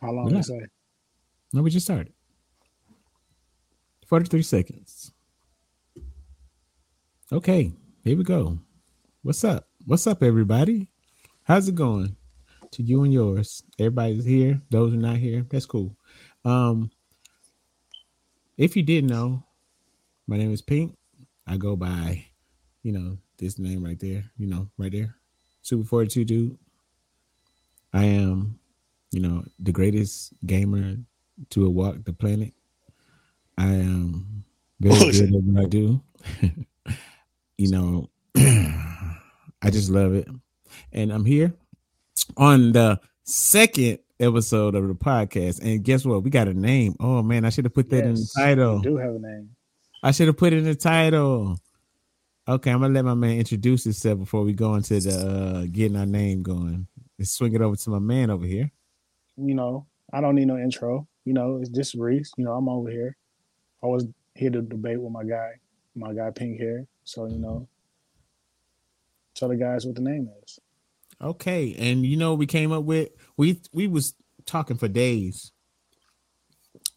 How long is that? No, we just started. 43 seconds. Okay, here we go. What's up? What's up, everybody? How's it going? To you and yours. Everybody's here. Those are not here. That's cool. If you didn't know, my name is Pink. I go by, you know, this name right there. You know, right there. Super 42 dude. I am, you know, the greatest gamer to walk the planet. I am very good at what I do. You know, I just love it. And I'm here on the second episode of the podcast. And guess what? We got a name. Oh, man, I should have put that in the title. We do have a name. I should have put it in the title. Okay, I'm going to let my man introduce himself before we go into the getting our name going. Let's swing it over to my man over here. You know, I don't need no intro. You know, it's just Reese. You know, I'm over here. I was here to debate with my guy Pink Hair. So, you know, tell the guys what the name is. Okay. And, you know, we came up with, we was talking for days.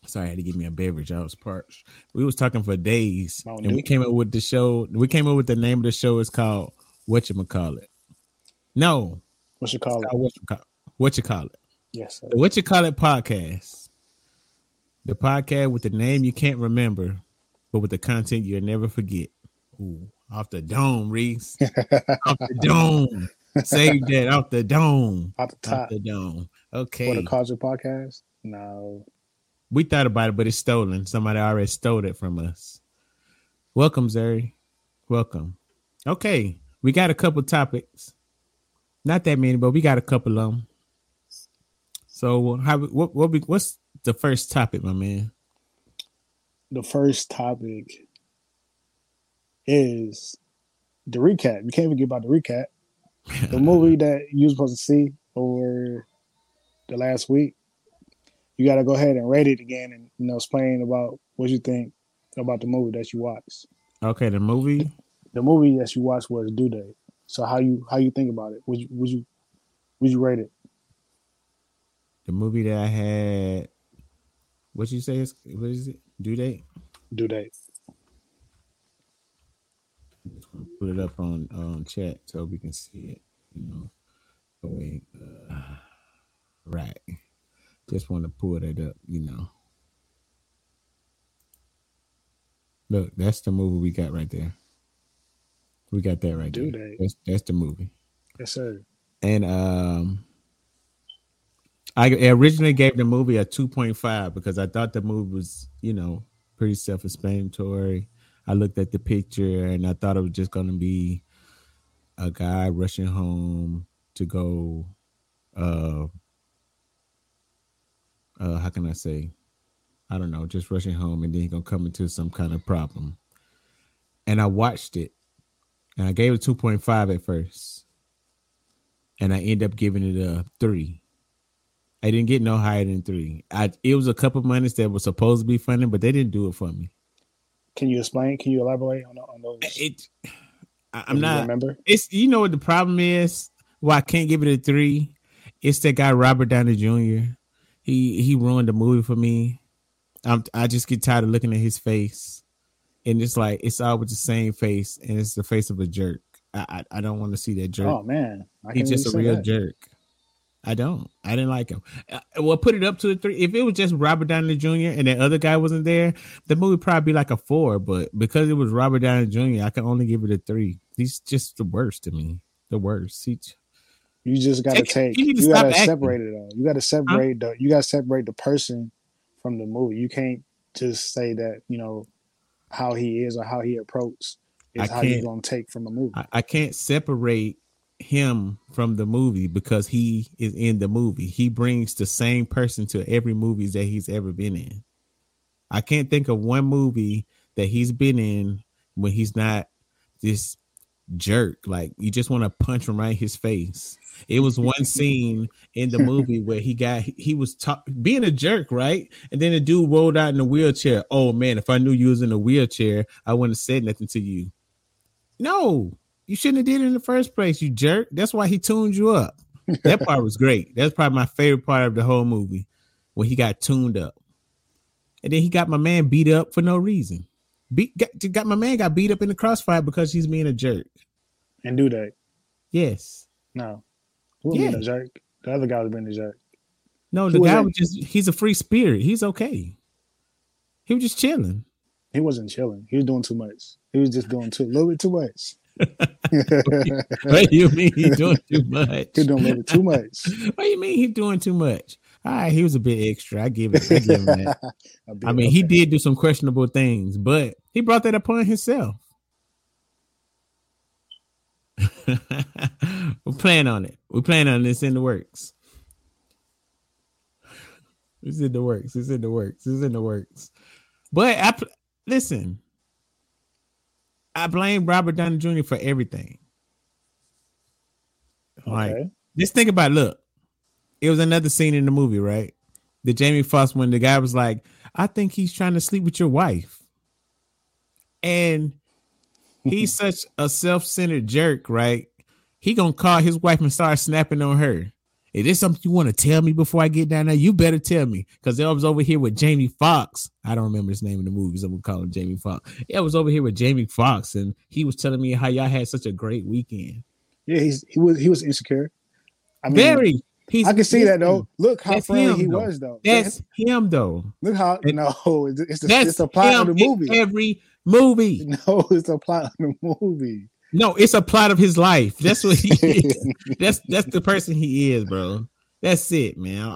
Sorry, I had to give me a beverage. I was parched. We was talking for days. And we came up with the show. We came up with the name of the show. It's called Whatchamacallit. No. Whatchamacallit. Yes, sir. The Whatchamacallit podcast. The podcast with the name you can't remember, but with the content you'll never forget. Ooh, off the dome, Reese. Off the dome. Save that. Off the dome. Off the top. Off the dome. Okay. For the Causal podcast? No. We thought about it, but it's stolen. Somebody already stole it from us. Welcome, Zuri. Welcome. Okay. We got a couple topics. Not that many, but we got a couple of them. So what's the first topic, my man? The first topic is the recap. You can't even get by the recap. The movie that you were supposed to see over the last week, you got to go ahead and rate it again and, you know, explain about what you think about the movie that you watched. Okay, the movie? The movie that you watched was Due Date. So how you think about it? Would you rate it? The movie that I had, what you say is, what is it? Due Date? Due Date. Put it up on chat so we can see it. You know, wait, right. Just want to pull that up. You know, look, that's the movie we got right there. We got that right Due there. Date. That's the movie. Yes, sir. And I originally gave the movie a 2.5 because I thought the movie was, you know, pretty self-explanatory. I looked at the picture and I thought it was just going to be a guy rushing home to go, how can I say? I don't know, just rushing home and then he's going to come into some kind of problem. And I watched it and I gave it 2.5 at first and I ended up giving it a 3. I didn't get no higher than 3. It was a couple minutes that was supposed to be funny, but they didn't do it for me. Can you explain? Can you elaborate on those? I'm not. Remember? It's, you know what the problem is? Well, I can't give it a 3. It's that guy Robert Downey Jr. He ruined the movie for me. I just get tired of looking at his face, and it's like it's always the same face, and it's the face of a jerk. I don't want to see that jerk. Oh man, he's just a real jerk. I didn't like him. Well, put it up to a 3. If it was just Robert Downey Jr. and that other guy wasn't there, the movie would probably be like a 4. But because it was Robert Downey Jr., I can only give it a 3. He's just the worst to me. The worst. You just got to take. You got to separate it all. You got to separate the person from the movie. You can't just say that, you know, how he is or how he approaches is how you're gonna take from the movie. I can't separate him from the movie because he is in the movie. He brings the same person to every movie that he's ever been in. I can't think of one movie that he's been in when he's not this jerk. Like, you just want to punch him right in his face. It was one scene in the movie where he was being a jerk, right? And then the dude rolled out in a wheelchair. Oh man, if I knew you was in a wheelchair, I wouldn't have said nothing to you. No. You shouldn't have did it in the first place, you jerk. That's why he tuned you up. That part was great. That's probably my favorite part of the whole movie. when he got tuned up. And then he got my man beat up for no reason. My man got beat up in the crossfire because he's being a jerk. And do that. Yes. No. Who was being a jerk? The other guy was being a jerk. No, the guy was just, he's a free spirit. He's okay. He was just chilling. He wasn't chilling. He was doing too much. He was just doing a little bit too much. What do you mean he's doing too much? He's doing a little bit too much. What do you mean he's doing too much? All right, he was a bit extra. I give him that. I mean, he did do some questionable things, but he brought that upon himself. We're playing on it. We're playing on this in the works. It's in the works. But listen, I blame Robert Downey Jr. for everything. Okay. Like, just think about it. Look, it was another scene in the movie, right? The Jamie Foxx one, the guy was like, I think he's trying to sleep with your wife. And he's such a self-centered jerk, right? He gonna call his wife and start snapping on her. Is there something you want to tell me before I get down there? You better tell me, because I was over here with Jamie Foxx. I don't remember his name in the movies. I'm going to call him Jamie Foxx. I was over here with Jamie Foxx, and he was telling me how y'all had such a great weekend. Yeah, he was insecure. I mean, very. I can see that, though. Look how friendly he was, though. That's him, though. Look how, it's a plot of the movie. Every movie. No, it's a plot of the movie. No, it's a plot of his life. That's what he is. That's the person he is, bro. That's it, man.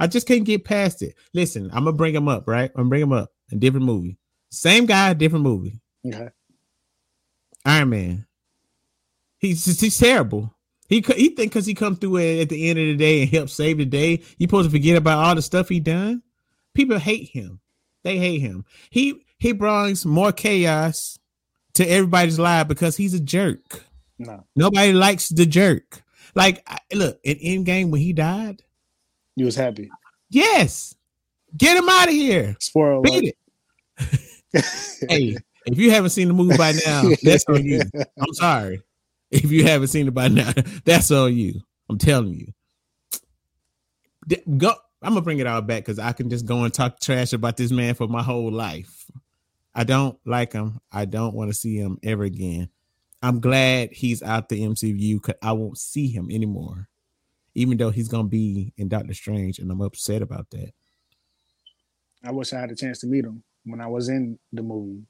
I just can't get past it. Listen, I'm gonna bring him up, right? I'm gonna bring him up in a different movie. Same guy, different movie. Okay. Iron Man. He's terrible. He think because he come through at the end of the day and help save the day, you supposed to forget about all the stuff he done? People hate him. They hate him. He brings more chaos to everybody's life because he's a jerk. No. Nobody likes the jerk. Like, look, in Endgame when he died, you was happy. Yes. Get him out of here. Spoiler alert. Hey, if you haven't seen the movie by now, that's on you. I'm sorry. If you haven't seen it by now, that's on you. I'm telling you. Go. I'm gonna bring it all back because I can just go and talk trash about this man for my whole life. I don't like him. I don't want to see him ever again. I'm glad he's out the MCU because I won't see him anymore, even though he's going to be in Doctor Strange, and I'm upset about that. I wish I had a chance to meet him when I was in the movie.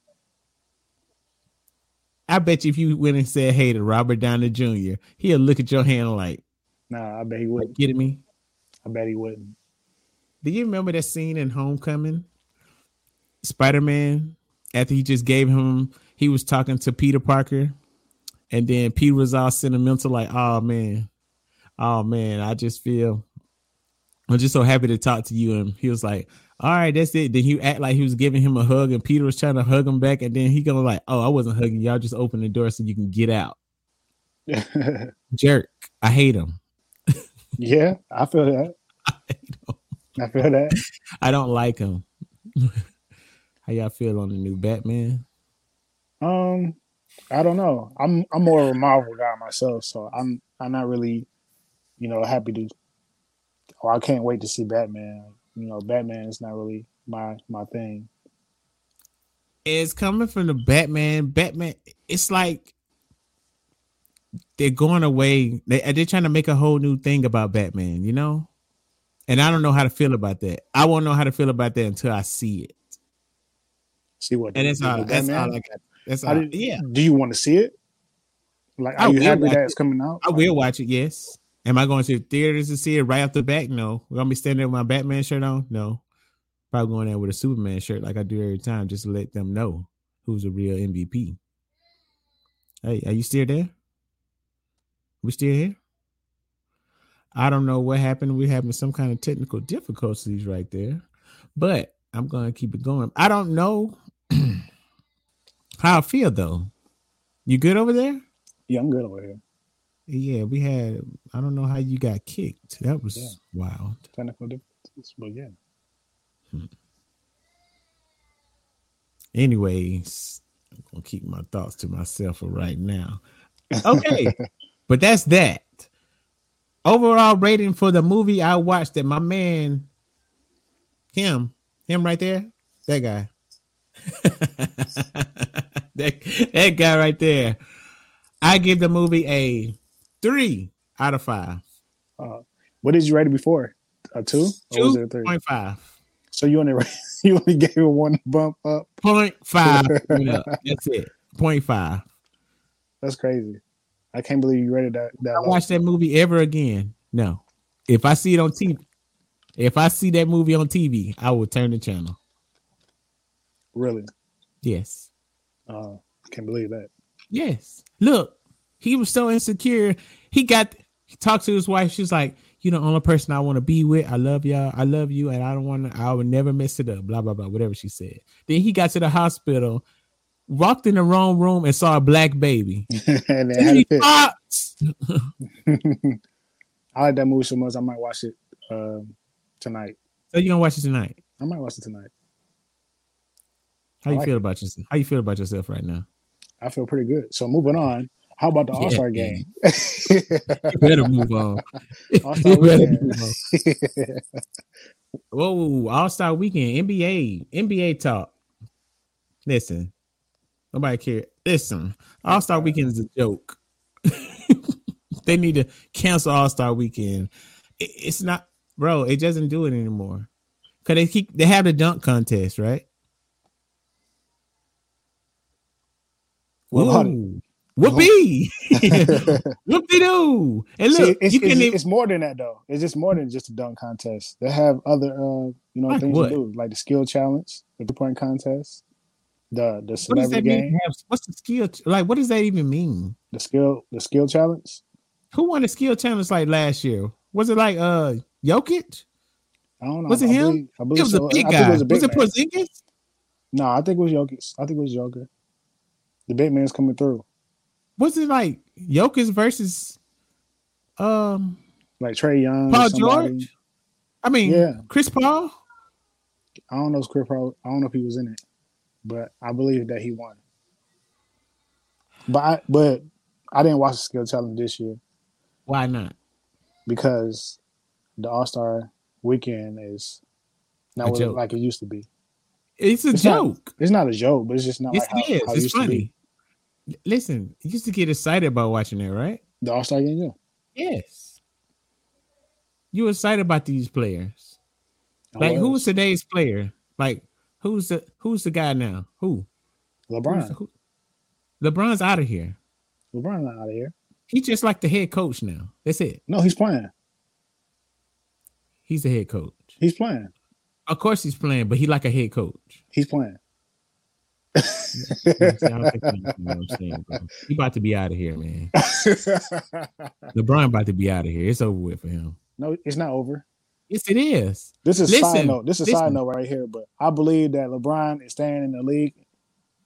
I bet you if you went and said, hey, to Robert Downey Jr., he'll look at your hand like, nah, I bet he wouldn't. Are you kidding me? I bet he wouldn't. Do you remember that scene in Homecoming? Spider-Man? After he just gave him, he was talking to Peter Parker, and then Peter was all sentimental, like, oh man, I'm just so happy to talk to you. And he was like, all right, that's it. Then he act like he was giving him a hug, and Peter was trying to hug him back, and then he gonna like, oh, I wasn't hugging y'all, just open the door so you can get out. Jerk. I hate him. Yeah, I feel that. I feel that. I don't like him. How y'all feel on the new Batman? I don't know. I'm more of a Marvel guy myself, so I'm not really, happy to. Oh, I can't wait to see Batman. Batman is not really my thing. It's coming from the Batman. Batman. It's like they're going away. They're trying to make a whole new thing about Batman. And I don't know how to feel about that. I won't know how to feel about that until I see it. See what? And that's all I got. That's all. Do you want to see it? Like, are you happy that it's coming out? I will watch it. Yes. Am I going to the theaters to see it right off the bat? No. We're gonna be standing there with my Batman shirt on. No. Probably going there with a Superman shirt, like I do every time, just to let them know who's a real MVP. Hey, are you still there? We still here? I don't know what happened. We're having some kind of technical difficulties right there, but I'm gonna keep it going. I don't know. How I feel though. You good over there? Yeah, I'm good over here. Yeah, we had. I don't know how you got kicked. That was wild. Technical difficulties, but yeah. Anyways, I'm gonna keep my thoughts to myself for right now. Okay, but that's that. Overall rating for the movie I watched that my man Him right there, that guy. that guy right there. I give the movie a 3 out of 5. What did you rate it before? A 2? 2.5. So you only gave it one bump up. 0.5. That's it. 0.5. That's crazy. I can't believe you rated that. I watch that movie ever again. No. If I see that movie on TV, I will turn the channel. Really? Yes. Can't believe that. Yes. Look, he was so insecure. He talked to his wife. She's like, "You're the only person I want to be with. I love y'all. I love you. And I would never mess it up." Blah, blah, blah. Whatever she said. Then he got to the hospital, walked in the wrong room and saw a black baby. And Jamie Foxx. I like that movie so much. I might watch it tonight. So you're going to watch it tonight? I might watch it tonight. How you feel about yourself right now? I feel pretty good. So moving on. How about the All-Star game? You better move on. All-Star weekend. Whoa, All-Star weekend, NBA talk. Listen, nobody care. Listen, All-Star weekend is a joke. They need to cancel All-Star weekend. It's not, bro. It doesn't do it anymore. Cause they have the dunk contest, right? Whoa. Whoopee! Whoopee-doo! And look, it's more than that, though. It's just more than just a dunk contest. They have other, things to do, like the skill challenge, the 2-point contest, the celebrity game. What's the skill? Like, what does that even mean? The skill challenge. Who won the skill challenge like last year? Was it like Jokic? I don't know. Was it him? I believe it was a big guy. Was it Porzingis? No, I think it was Jokic. I think it was Jokic. The big man's coming through. Was it like Jokic versus like Trae Young, Paul George? I mean, Chris Paul? I don't know if Chris Paul. I don't know if he was in it, but I believe that he won. But I didn't watch the skill challenge this year. Why not? Because the All-Star weekend is not like it used to be. It's joke. It's not a joke, but it's just not. How it's used funny. To be. Listen, you used to get excited about watching it, right? The All-Star game, yeah. Yes. You were excited about these players. Like, who's today's player? Like, who's the guy now? Who? LeBron. LeBron's out of here. LeBron's not out of here. He's just like the head coach now. That's it. No, he's playing. He's the head coach. He's playing. Of course he's playing, but he like a head coach. He's playing. He about to be out of here, man. LeBron about to be out of here. It's over with for him. No, it's not over. Yes, it is. This is a side note right here, but I believe that LeBron is staying in the league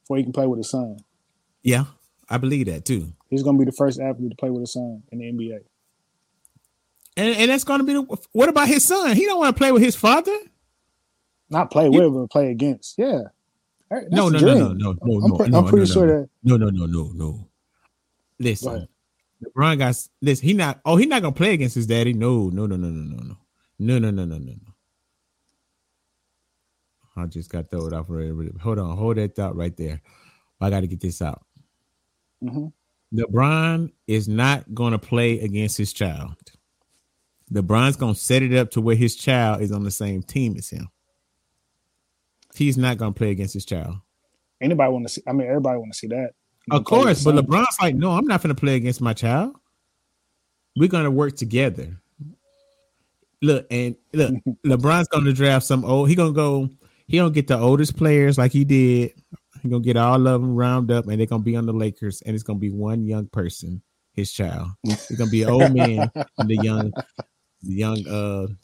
before he can play with his son. Yeah, I believe that too. He's going to be the first athlete to play with his son in the NBA. And that's going to be what about his son? He don't want to play with his father? Not play with, but play against. Yeah. That's I'm pretty sure that. Listen, LeBron got this. He not gonna play against his daddy. No. I just got thrown off. Hold on, hold that thought right there. I got to get this out. Mm-hmm. LeBron is not gonna play against his child. LeBron's gonna set it up to where his child is on the same team as him. He's not going to play against his child. Everybody want to see that. Of course, but LeBron's like, no, I'm not going to play against my child. We're going to work together. Look, LeBron's going to draft some old. He don't get the oldest players like he did. He's going to get all of them round up, and they're going to be on the Lakers, and it's going to be one young person, his child. It's going to be an old man and the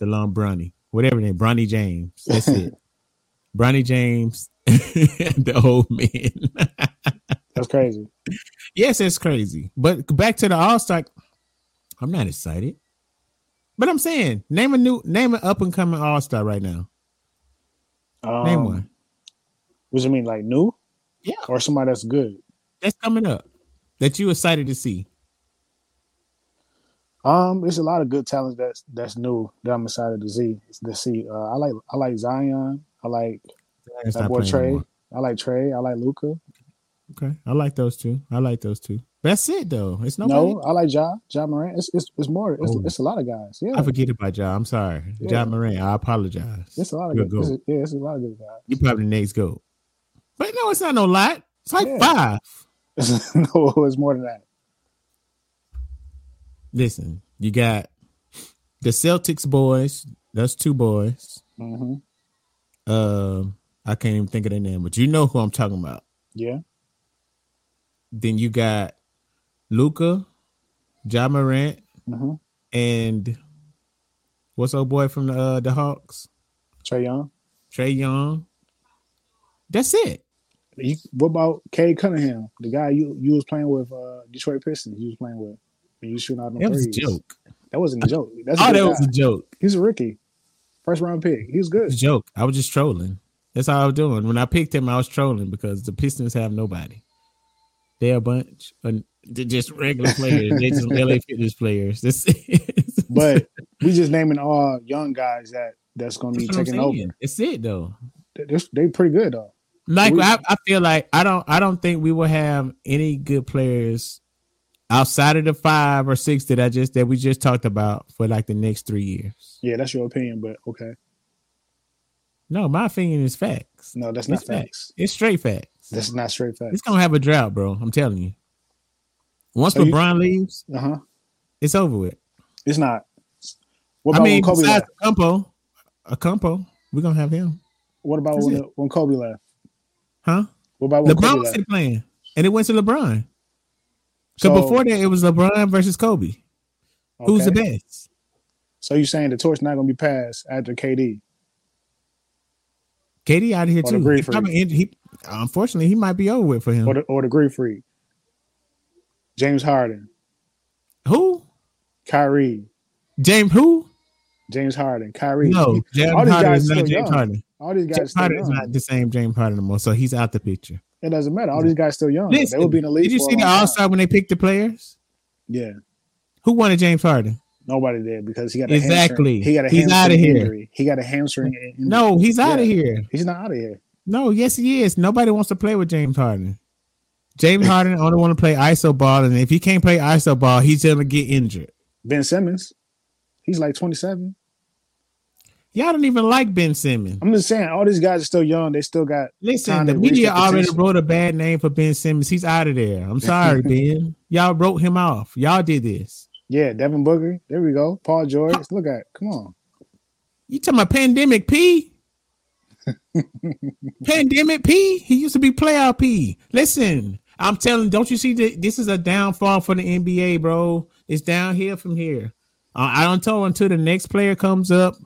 long Bronny, whatever name, Bronny James. That's it. Bronny James, the old man. That's crazy. Yes, it's crazy. But back to the All-Star, I'm not excited. But I'm saying, name an up-and-coming All-Star right now. Name one. What do you mean, like new? Yeah. Or somebody that's good? That's coming up. That you excited to see. There's a lot of good talent that's new that I'm excited to see. I like Zion. I like that boy Trey. Anymore. I like Trey. I like Luka. Okay, I like those two. That's it though. It's nobody. No, I like Ja Morant. It's more. It's a lot of guys. Yeah, I forget about Ja. I'm sorry, Ja Morant. I apologize. It's a lot of good. It's a lot of good guys. You probably next go, but no, it's not no lot. It's like five. No, it's more than that. Listen, you got the Celtics boys. That's two boys. Mm-hmm. I can't even think of their name, but you know who I'm talking about. Yeah. Then you got Luka, Ja Morant, mm-hmm. and what's old boy from the Hawks? Trae Young. That's it. What about Cade Cunningham, the guy you was playing with Detroit Pistons? You was playing with when you shooting out on threes. That was a joke. That wasn't a joke. That was a joke. He's a rookie, first round pick. He was good. It was a joke. I was just trolling. That's all I was doing. When I picked him, I was trolling because the Pistons have nobody. They're a bunch of just regular players. They're just LA Fitness players. But we just naming all young guys that's going to be taking over. It's it though. They're pretty good though. Like I feel like I don't think we will have any good players outside of the 5 or 6 that we just talked about for like the next 3 years. Yeah, that's your opinion, but okay. No, my opinion is facts. No, that's not facts. It's straight facts. That's not straight facts. It's gonna have a drought, bro. I'm telling you. Once LeBron leaves, it's over with. It's not. What about when Kobe left? Akumpo, we're gonna have him. What about when Kobe left? Huh? What about when LeBron was playing, and it went to LeBron. So before that, it was LeBron versus Kobe. Okay. Who's the best? So you're saying the torch not gonna be passed after KD? KD out of here too. Unfortunately, he might be over with for him. Or the Greek Freak. James Harden. Who? Kyrie. James who? James Harden. Kyrie. No, James Harden is not James Harden. All these guys James still Harden young. Is not the same James Harden anymore, so he's out the picture. It doesn't matter. All these guys still young. Listen, they will be in the league. Did you see the All-Star when they picked the players? Yeah. Who wanted James Harden? Nobody did because he got a hamstring. He got a he's out of here. Injury. He got a hamstring. Injury. No, he's out of here. He's not out of here. No, yes, he is. Nobody wants to play with James Harden. James Harden only want to play ISO ball, and if he can't play ISO ball, he's gonna get injured. Ben Simmons, he's like 27. Y'all don't even like Ben Simmons. I'm just saying, all these guys are still young. They still got. Listen, the media already wrote a bad name for Ben Simmons. He's out of there. I'm sorry, Ben. Y'all wrote him off. Y'all did this. Yeah, Devin Booker. There we go. Paul George. Look at it. Come on. You talking about Pandemic P? Pandemic P? He used to be Playoff P. Listen, I'm telling you, don't you see that this is a downfall for the NBA, bro? It's downhill from here. I don't tell until the next player comes up.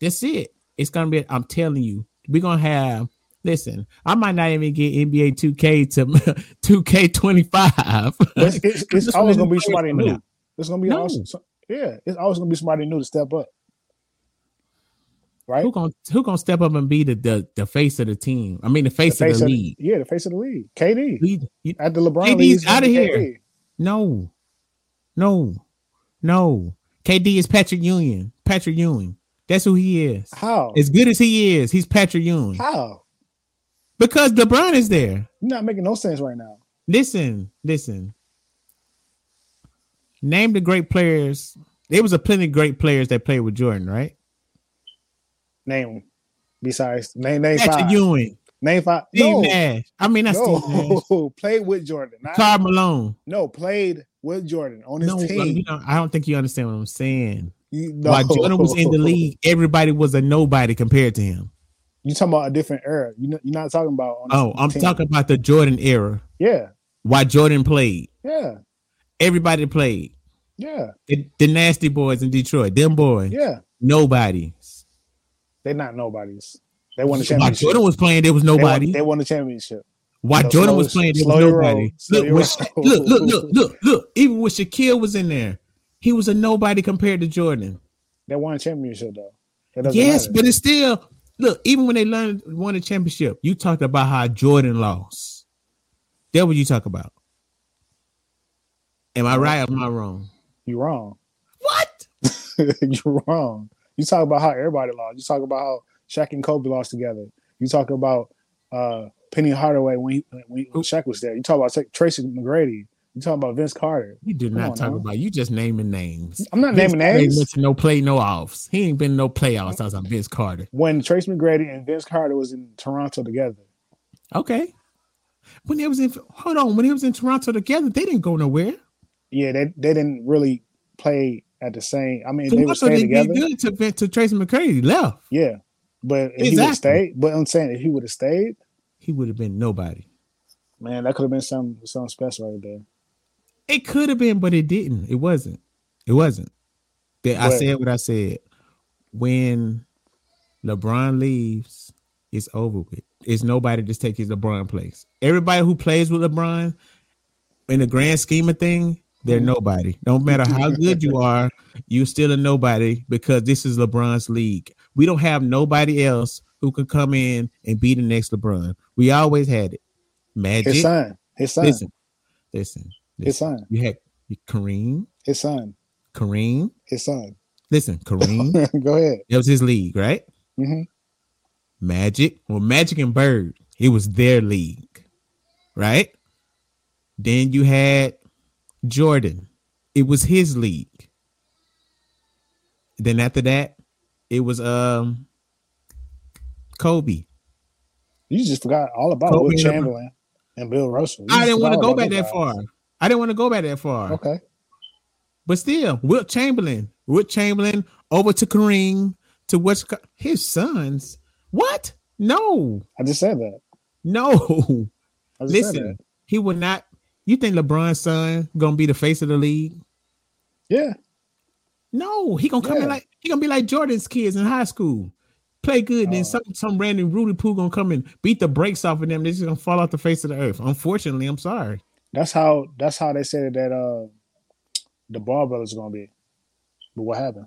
That's it. It's going to be, I'm telling you, we're going to have, listen, I might not even get NBA 2K to 2K25. It's always going to be somebody new. It's going to be awesome. Yeah, it's always going to be somebody new to step up. Right? Who gonna step up and be the face of the team? I mean, the face of the league. The face of the league. KD. At the LeBron KD's out of here. KD. No. KD is Patrick Ewing. That's who he is. How? As good as he is, he's Patrick Ewing. How? Because LeBron is there. You're not making no sense right now. Listen. Name the great players. There was a plenty of great players that played with Jordan, right? Name Patrick Ewing. Name five. Steve Nash. Steve Nash. Played with Jordan. Karl Malone. No, played with Jordan on his team. I don't think you understand what I'm saying. While Jordan was in the league, everybody was a nobody compared to him. You're talking about a different era. You're not talking about. I'm talking about the Jordan era. Yeah. Why Jordan played. Yeah. Everybody played. Yeah. The nasty boys in Detroit. Them boys. Yeah. Nobodies. They're not nobodies. They won the championship. While Jordan was playing, there was nobody. They won the championship. While Jordan was playing, there was nobody. Look. Even when Shaquille was in there, he was a nobody compared to Jordan. They won a championship, though. Yes, matter. But it's still... Look, even when they won a championship, you talked about how Jordan lost. That's what you talk about. Am I right or am I wrong? You're wrong. You're wrong. You talk about how everybody lost. You talk about how Shaq and Kobe lost together. You talk about Penny Hardaway when Shaq was there. You talk about Tracy McGrady. You talk about Vince Carter. You do not talk about. You just naming names. I'm not naming names. No play, no offs. He ain't been no playoffs. I was on Vince Carter. When Tracy McGrady and Vince Carter was in Toronto together. Okay. When he was in Toronto together, they didn't go nowhere. Yeah, they didn't really play at the same. I mean, so they were staying together. Did to Tracy McGrady left. Yeah, but if he would have stayed. But I'm saying if he would have stayed, he would have been nobody. Man, that could have been something special right there. It could have been, but it didn't. It wasn't. I said what I said. When LeBron leaves, it's over with. It's nobody just take his LeBron place. Everybody who plays with LeBron, in the grand scheme of thing, they're nobody. No matter how good you are, you're still a nobody because this is LeBron's league. We don't have nobody else who can come in and be the next LeBron. We always had it. Magic. His son. Listen. His son. You had Kareem. His son. Kareem. His son. Listen, Kareem. Go ahead. That was his league, right? Mm-hmm. Magic. Well, Magic and Bird. It was their league, right? Then you had Jordan. It was his league. Then after that, it was Kobe. You just forgot all about Kobe Will Chamberlain and Bill Russell. I didn't want to go back that far. Okay. But still, Will Chamberlain over to Kareem to his sons. What? No. I just said that. No. Listen, he would not. You think LeBron's son gonna be the face of the league? Yeah. No, he gonna come in like he gonna be like Jordan's kids in high school, play good, then some random Rudy Poo gonna come and beat the brakes off of them. They're just gonna fall off the face of the earth. Unfortunately, I'm sorry. That's how they said that the Ball Brothers are gonna be. But what happened?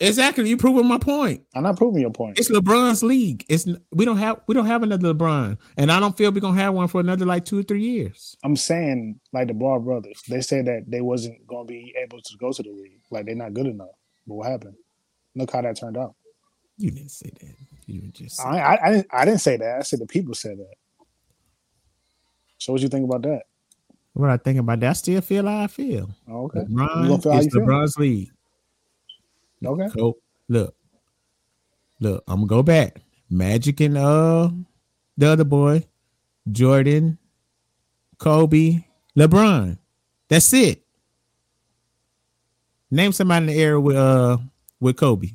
Exactly, you're proving my point. I'm not proving your point. It's LeBron's league. We don't have another LeBron, and I don't feel we're gonna have one for another like 2 or 3 years. I'm saying like the Ball Brothers, they said that they wasn't gonna be able to go to the league, like they're not good enough. But what happened? Look how that turned out. You didn't say that. You just said I didn't say that. I said the people said that. So what you think about that? What I think about that, I still feel how I feel. Oh, okay, it's LeBron's league. Okay. So look, I'm gonna go back. Magic and the other boy, Jordan, Kobe, LeBron. That's it. Name somebody in the era with Kobe.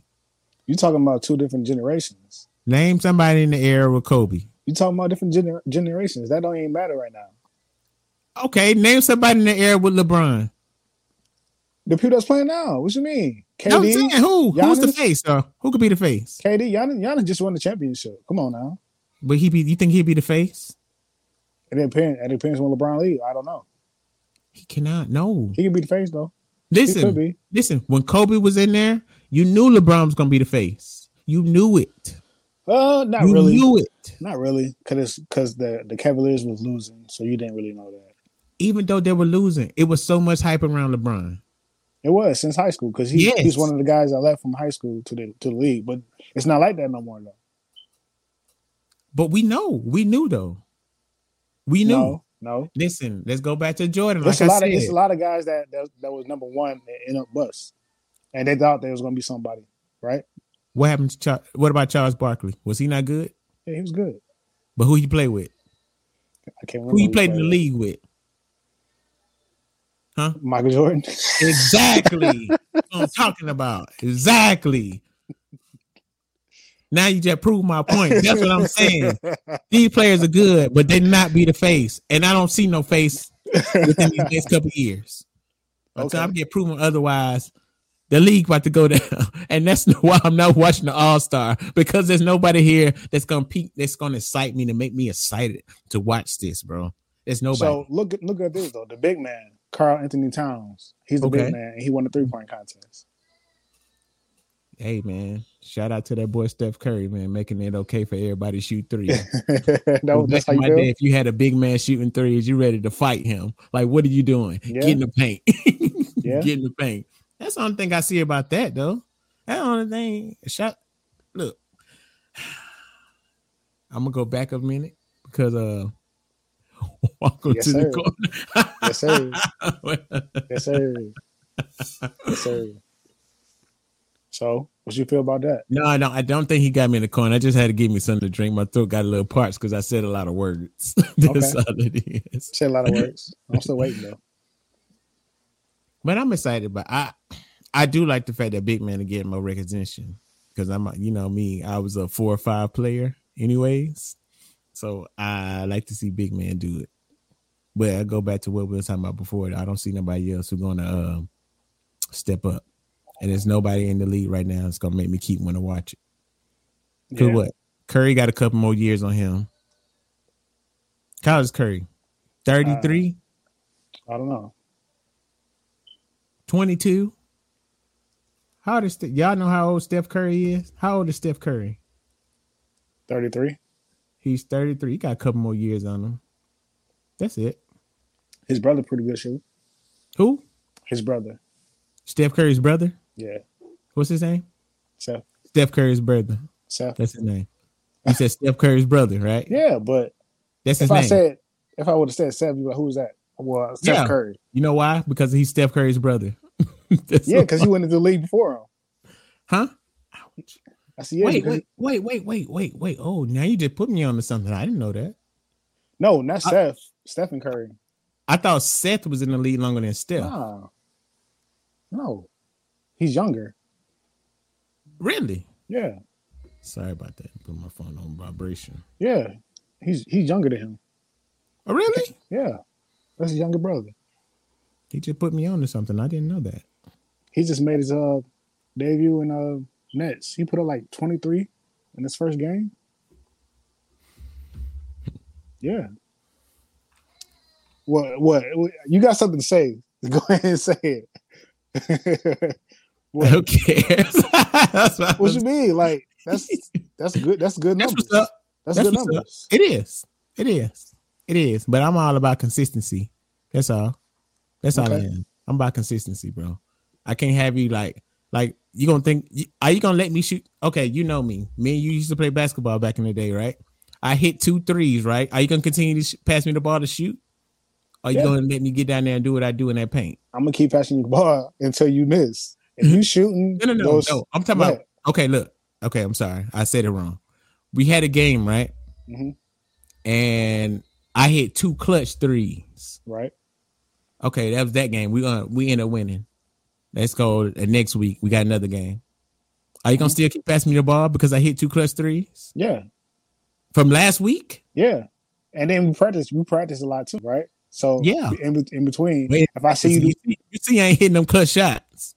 You talking about two different generations. Name somebody in the era with Kobe. You talking about different generations. That don't even matter right now. Okay, name somebody in the era with LeBron. The people that's playing now. What you mean? KD, I'm saying who? Giannis? Who's the face? Who could be the face? KD, Giannis just won the championship. Come on now. But you think he'd be the face? It depends when LeBron leaves. I don't know. He cannot. No. He can be the face though. Listen. When Kobe was in there, you knew LeBron was gonna be the face. You knew it. Not really. You knew it. Not really, because the Cavaliers was losing, so you didn't really know that. Even though they were losing, it was so much hype around LeBron. It was since high school because he's one of the guys that left from high school to the league, but it's not like that no more though. But we knew. No. Listen, let's go back to Jordan. It's a lot of guys that was number one that end up bust, and they thought they was gonna be somebody, right? What happened? What about Charles Barkley? Was he not good? Yeah, he was good. But who he play with? I can't remember. Who he played in the league with? Huh? Michael Jordan. Exactly. What I'm talking about. Exactly. Now you just proved my point. That's what I'm saying. These players are good, but they not be the face. And I don't see no face within these next couple of years. Until I get proven otherwise, the league about to go down. And that's why I'm not watching the All-Star, because there's nobody here that's going to peak, that's going to excite me, to make me excited to watch this, bro. There's nobody. So look at this, though. The big man. Karl Anthony Towns. He's the big man, and he won the three-point contest. Hey, man. Shout out to that boy Steph Curry, man, making it okay for everybody to shoot three. That's how you feel? If you had a big man shooting threes, you ready to fight him. Like, what are you doing? Yeah. Get in the paint. That's the only thing I see about that, though. That's the only thing. Look, I'm gonna go back a minute because welcome yes, to sir. The corner. Yes, sir. Yes, sir. Yes, sir. So, what you feel about that? No, I don't think he got me in the corner. I just had to give me something to drink. My throat got a little parched because I said a lot of words. That's all it is. Said a lot of words. I'm still waiting though. But I'm excited. But I do like the fact that big man are getting more recognition because I'm, you know, me. I was a 4 or 5 player, anyways. So I like to see big man do it. But I go back to what we were talking about before. I don't see nobody else who's gonna step up. And there's nobody in the league right now that's going to make me keep wanting to watch it. Because yeah. What? Curry got a couple more years on him. How is Curry? 33? I don't know. 22? How old is y'all know how old Steph Curry is? How old is Steph Curry? 33. He's 33. He got a couple more years on him. That's it. His brother pretty good shooter. Who? His brother. Steph Curry's brother? Yeah. What's his name? Seth. Steph Curry's brother. Seth. That's his name. You said Steph Curry's brother, right? Yeah, but that's his name. If I would have said Seth, you'd be like, who's that? Well, Steph Curry. You know why? Because he's Steph Curry's brother. Yeah, because he went into the league before him. Huh? Ouch. I see. Wait. Oh, now you just put me onto something. I didn't know that. No, not Seth. Stephen Curry. I thought Seth was in the league longer than Steph. Nah. No, he's younger. Really? Yeah. Sorry about that. Put my phone on vibration. Yeah, he's younger than him. Oh, really? Yeah, that's his younger brother. He just put me on to something. I didn't know that. He just made his debut in Nets. He put up like 23 in his first game. Yeah. What? You got something to say? Go ahead and say it. What? Who cares? What you mean? Like that's good. That's good numbers. That's what's up. That's good numbers. Up. It is. But I'm all about consistency. That's all. That's all I am. I'm about consistency, bro. I can't have you like you gonna think. Are you gonna let me shoot? Okay, you know me. Me and you used to play basketball back in the day, right? I hit 2 threes, right? Are you gonna continue to pass me the ball to shoot? Are you going to let me get down there and do what I do in that paint? I'm going to keep passing the ball until you miss. If you shooting... No. I'm talking about... Okay, look. Okay, I'm sorry. I said it wrong. We had a game, right? Mm-hmm. And I hit 2 clutch 3s. Right. Okay, that was that game. We end up winning. Let's go. And next week, we got another game. Are you going to still keep passing me the ball because I hit 2 clutch 3s? Yeah. From last week? Yeah. And then we practice a lot too, right? So yeah, in between, if I see you, I ain't hitting them clutch shots.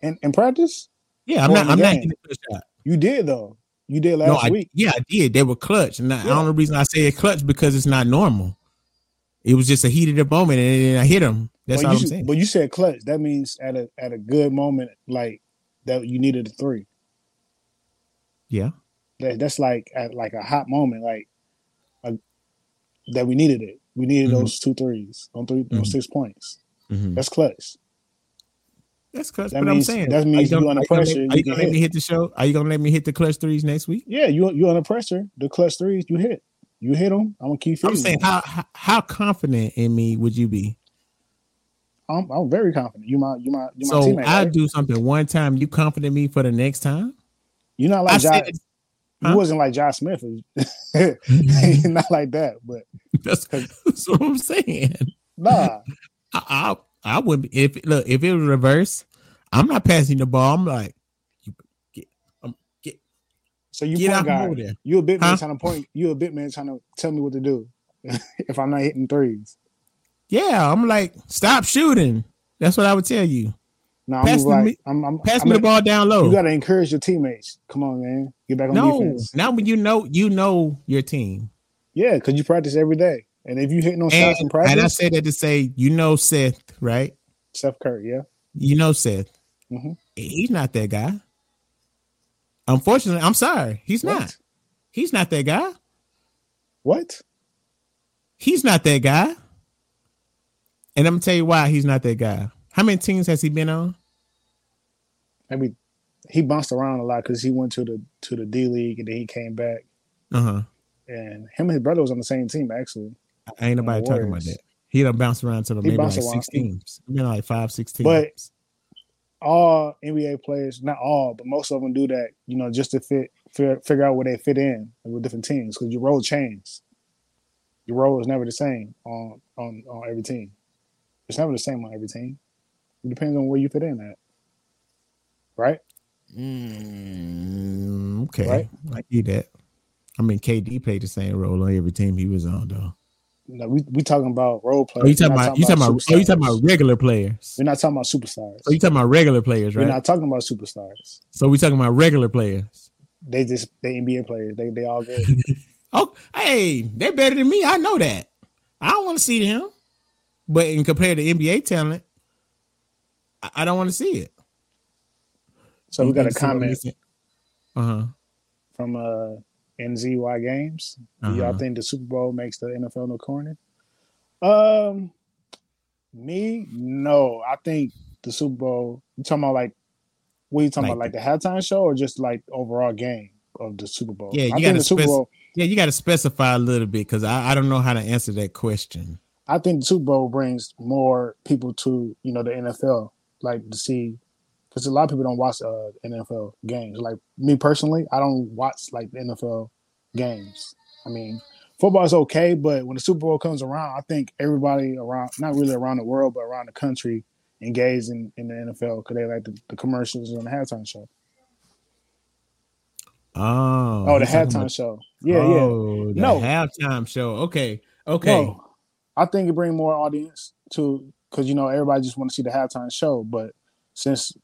In practice? Yeah, I'm not hitting the clutch shot. You did though. You did last week. Yeah, I did. They were clutch. And the only reason I say clutch because it's not normal. It was just a heated up moment and then I hit them. That's all I'm saying. But you said clutch. That means at a good moment, like that you needed a 3. Yeah. That's like at like a hot moment, like that we needed it. We needed those 2 3s on 3 mm-hmm. on 6 points. Mm-hmm. That's clutch. That's clutch. That but means, I'm saying that means you're under pressure. Are you gonna let me hit the show? Are you gonna let me hit the clutch 3s next week? Yeah, you're under pressure. The clutch 3s you hit. You hit them. I'm gonna keep. I'm saying them. How confident in me would you be? I'm very confident. You my so teammate. So I do something one time. You confident me for the next time? You're not like Josh. Huh? You wasn't like John Smith. Not like that, but that's what I'm saying. Nah. I would if it was reverse, I'm not passing the ball. I'm like get so you get point guard. You a big man trying to point. You a big man trying to tell me what to do if I'm not hitting 3s. Yeah, I'm like, stop shooting. That's what I would tell you. No, pass me the ball down low. You gotta encourage your teammates. Come on, man, get back on defense. Now when you know your team. Yeah, because you practice every day, and if you hit no shots in practice, and I say that to say, you know Seth, right? Seth Curry, yeah. You know Seth. Mm-hmm. He's not that guy. Unfortunately, I'm sorry, he's what? Not. He's not that guy. What? He's not that guy. And I'm gonna tell you why he's not that guy. How many teams has he been on? maybe he bounced around a lot because he went to the D League and then he came back. Uh-huh. And him and his brother was on the same team, actually. Ain't nobody talking about that. He done bounced around to the maybe like 6 teams. I mean, like 5, 6 teams. But all NBA players, not all, but most of them do that, you know, just to figure out where they fit in with different teams, because your role changes. Your role is never the same on every team. It's never the same on every team. It depends on where you fit in at. Right? Okay. Right? I see that. I mean, KD played the same role on every team he was on, though. No, we talking about role players. Oh, you talking about regular players. We're not talking about superstars. So you talking about regular players, right? We're not talking about superstars. So we talking about regular players. They NBA players. They all good. Oh, hey, they're better than me. I know that. I don't want to see them. But in compared to NBA talent, I don't want to see it. So we got a comment from NZY Games. Do y'all think the Super Bowl makes the NFL no corny? Me? No. I think the Super Bowl, you talking about like, what are you talking about? Like the halftime show or just like overall game of the Super Bowl? Yeah, you got to specify a little bit because I don't know how to answer that question. I think the Super Bowl brings more people to, you know, the NFL, like to see, because a lot of people don't watch NFL games. Like me personally, I don't watch like the NFL games. I mean, football is okay, but when the Super Bowl comes around, I think everybody around, not really around the world, but around the country engaged in the NFL because they like the commercials and the halftime show. Oh, the halftime show. Yeah, yeah. No, halftime show. Okay. No. I think it brings more audience to, because, you know, everybody just want to see the halftime show. But since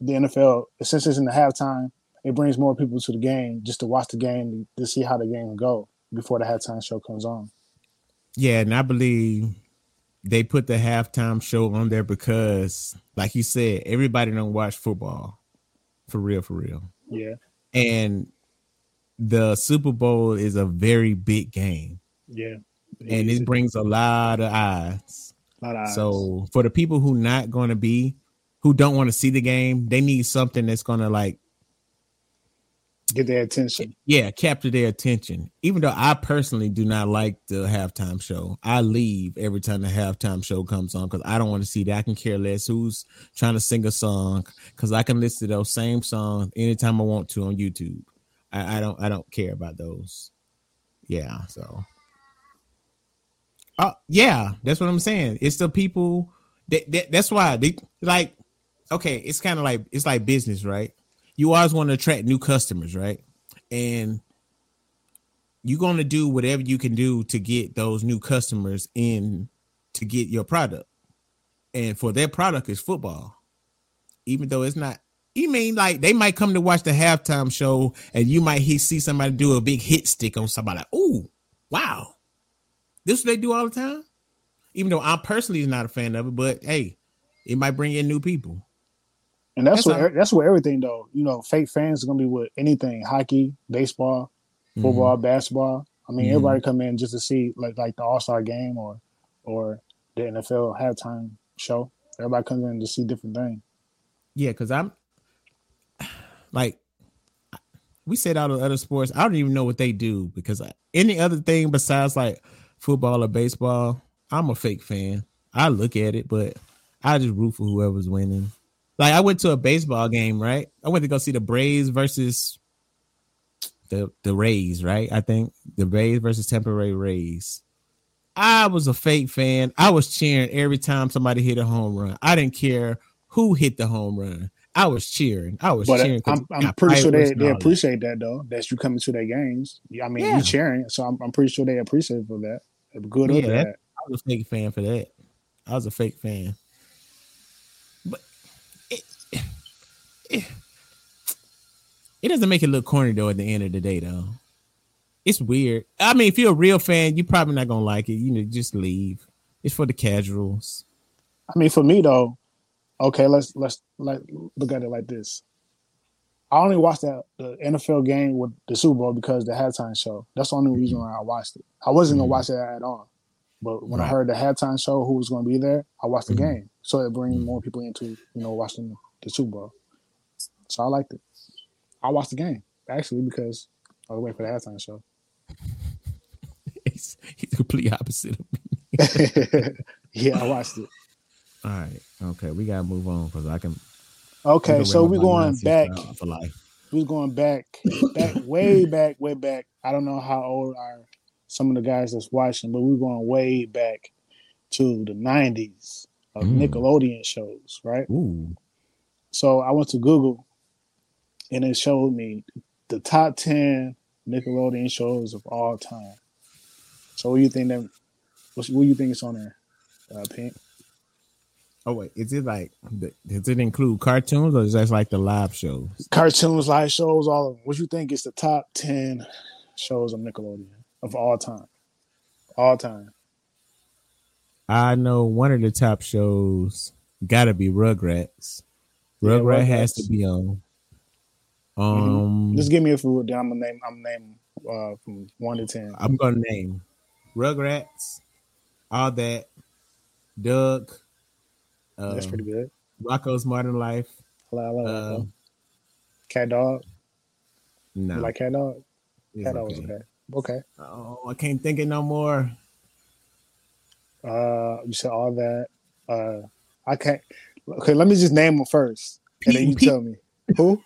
the NFL, since it's in the halftime, it brings more people to the game just to watch the game, to see how the game will go before the halftime show comes on. Yeah, and I believe they put the halftime show on there because, like you said, everybody don't watch football. For real. Yeah. And the Super Bowl is a very big game. Yeah. And it brings a lot of eyes. So for the people who don't want to see the game, they need something that's going to like get their attention. Yeah, capture their attention. Even though I personally do not like the halftime show, I leave every time the halftime show comes on because I don't want to see that. I can care less who's trying to sing a song because I can listen to those same songs anytime I want to on YouTube. I don't care about those. Yeah, so. Yeah, that's what I'm saying. It's the people that's why they like. Okay, it's kind of like it's like business, right? You always want to attract new customers, right? And you're going to do whatever you can do to get those new customers in to get your product. And for their product is football, even though it's not. You mean like they might come to watch the halftime show, and you might see somebody do a big hit stick on somebody. Like, ooh, wow. This is what they do all the time, even though I personally is not a fan of it. But hey, it might bring in new people, and that's what everything though. You know, fake fans are gonna be with anything: hockey, baseball, football, basketball. I mean, everybody come in just to see like the All-Star game or the NFL halftime show. Everybody comes in to see different things. Yeah, because I'm like. We said out of other sports, I don't even know what they do because any other thing besides like football or baseball, I'm a fake fan. I look at it, but I just root for whoever's winning. Like I went to a baseball game, right? I went to go see the Braves versus the Rays, right? I think the Braves versus Tampa Bay Rays. I was a fake fan. I was cheering every time somebody hit a home run. I didn't care who hit the home run. I was cheering. But I'm pretty sure they appreciate that though. That's you coming to their games. I mean, you cheering, so I'm pretty sure they appreciate for that. Good or bad. I was a fake fan for that. I was a fake fan. But it doesn't make it look corny though. At the end of the day, though, it's weird. I mean, if you're a real fan, you're probably not gonna like it. You know, just leave. It's for the casuals. I mean, for me though. Okay, let's like look at it like this. I only watched the NFL game with the Super Bowl because the halftime show. That's the only reason why I watched it. I wasn't gonna watch that at all, but when I heard the halftime show, who was gonna be there, I watched the game. So it brings more people into watching the Super Bowl. So I liked it. I watched the game, actually, because I was waiting for the halftime show. He's the complete opposite of me. Yeah, I watched it. All right. Okay, we got to move on because I can. Okay, so we're going back. For life. We're going back, way back. I don't know how old are some of the guys that's watching, but we're going way back to the 90s of Nickelodeon shows, right? Ooh. So I went to Google, and it showed me the top 10 Nickelodeon shows of all time. So what do you think that? What do you think is on there, Pink? Oh wait, is it like? Does it include cartoons, or is that like the live shows? Cartoons, live shows, all of them. What you think is the top 10 shows on Nickelodeon of all time? All time. I know one of the top shows gotta be Rugrats. Rugrats has to be on. Just give me a few. Then I'm gonna name from 1 to 10. I'm gonna name Rugrats, All That, Doug. That's pretty good. Rocco's Modern Life. I love CatDog. No. You like CatDog? CatDog was okay. Okay. Oh, I can't think it no more. You said All That. I can't. Okay, let me just name them first. Pete and then you tell me. Who?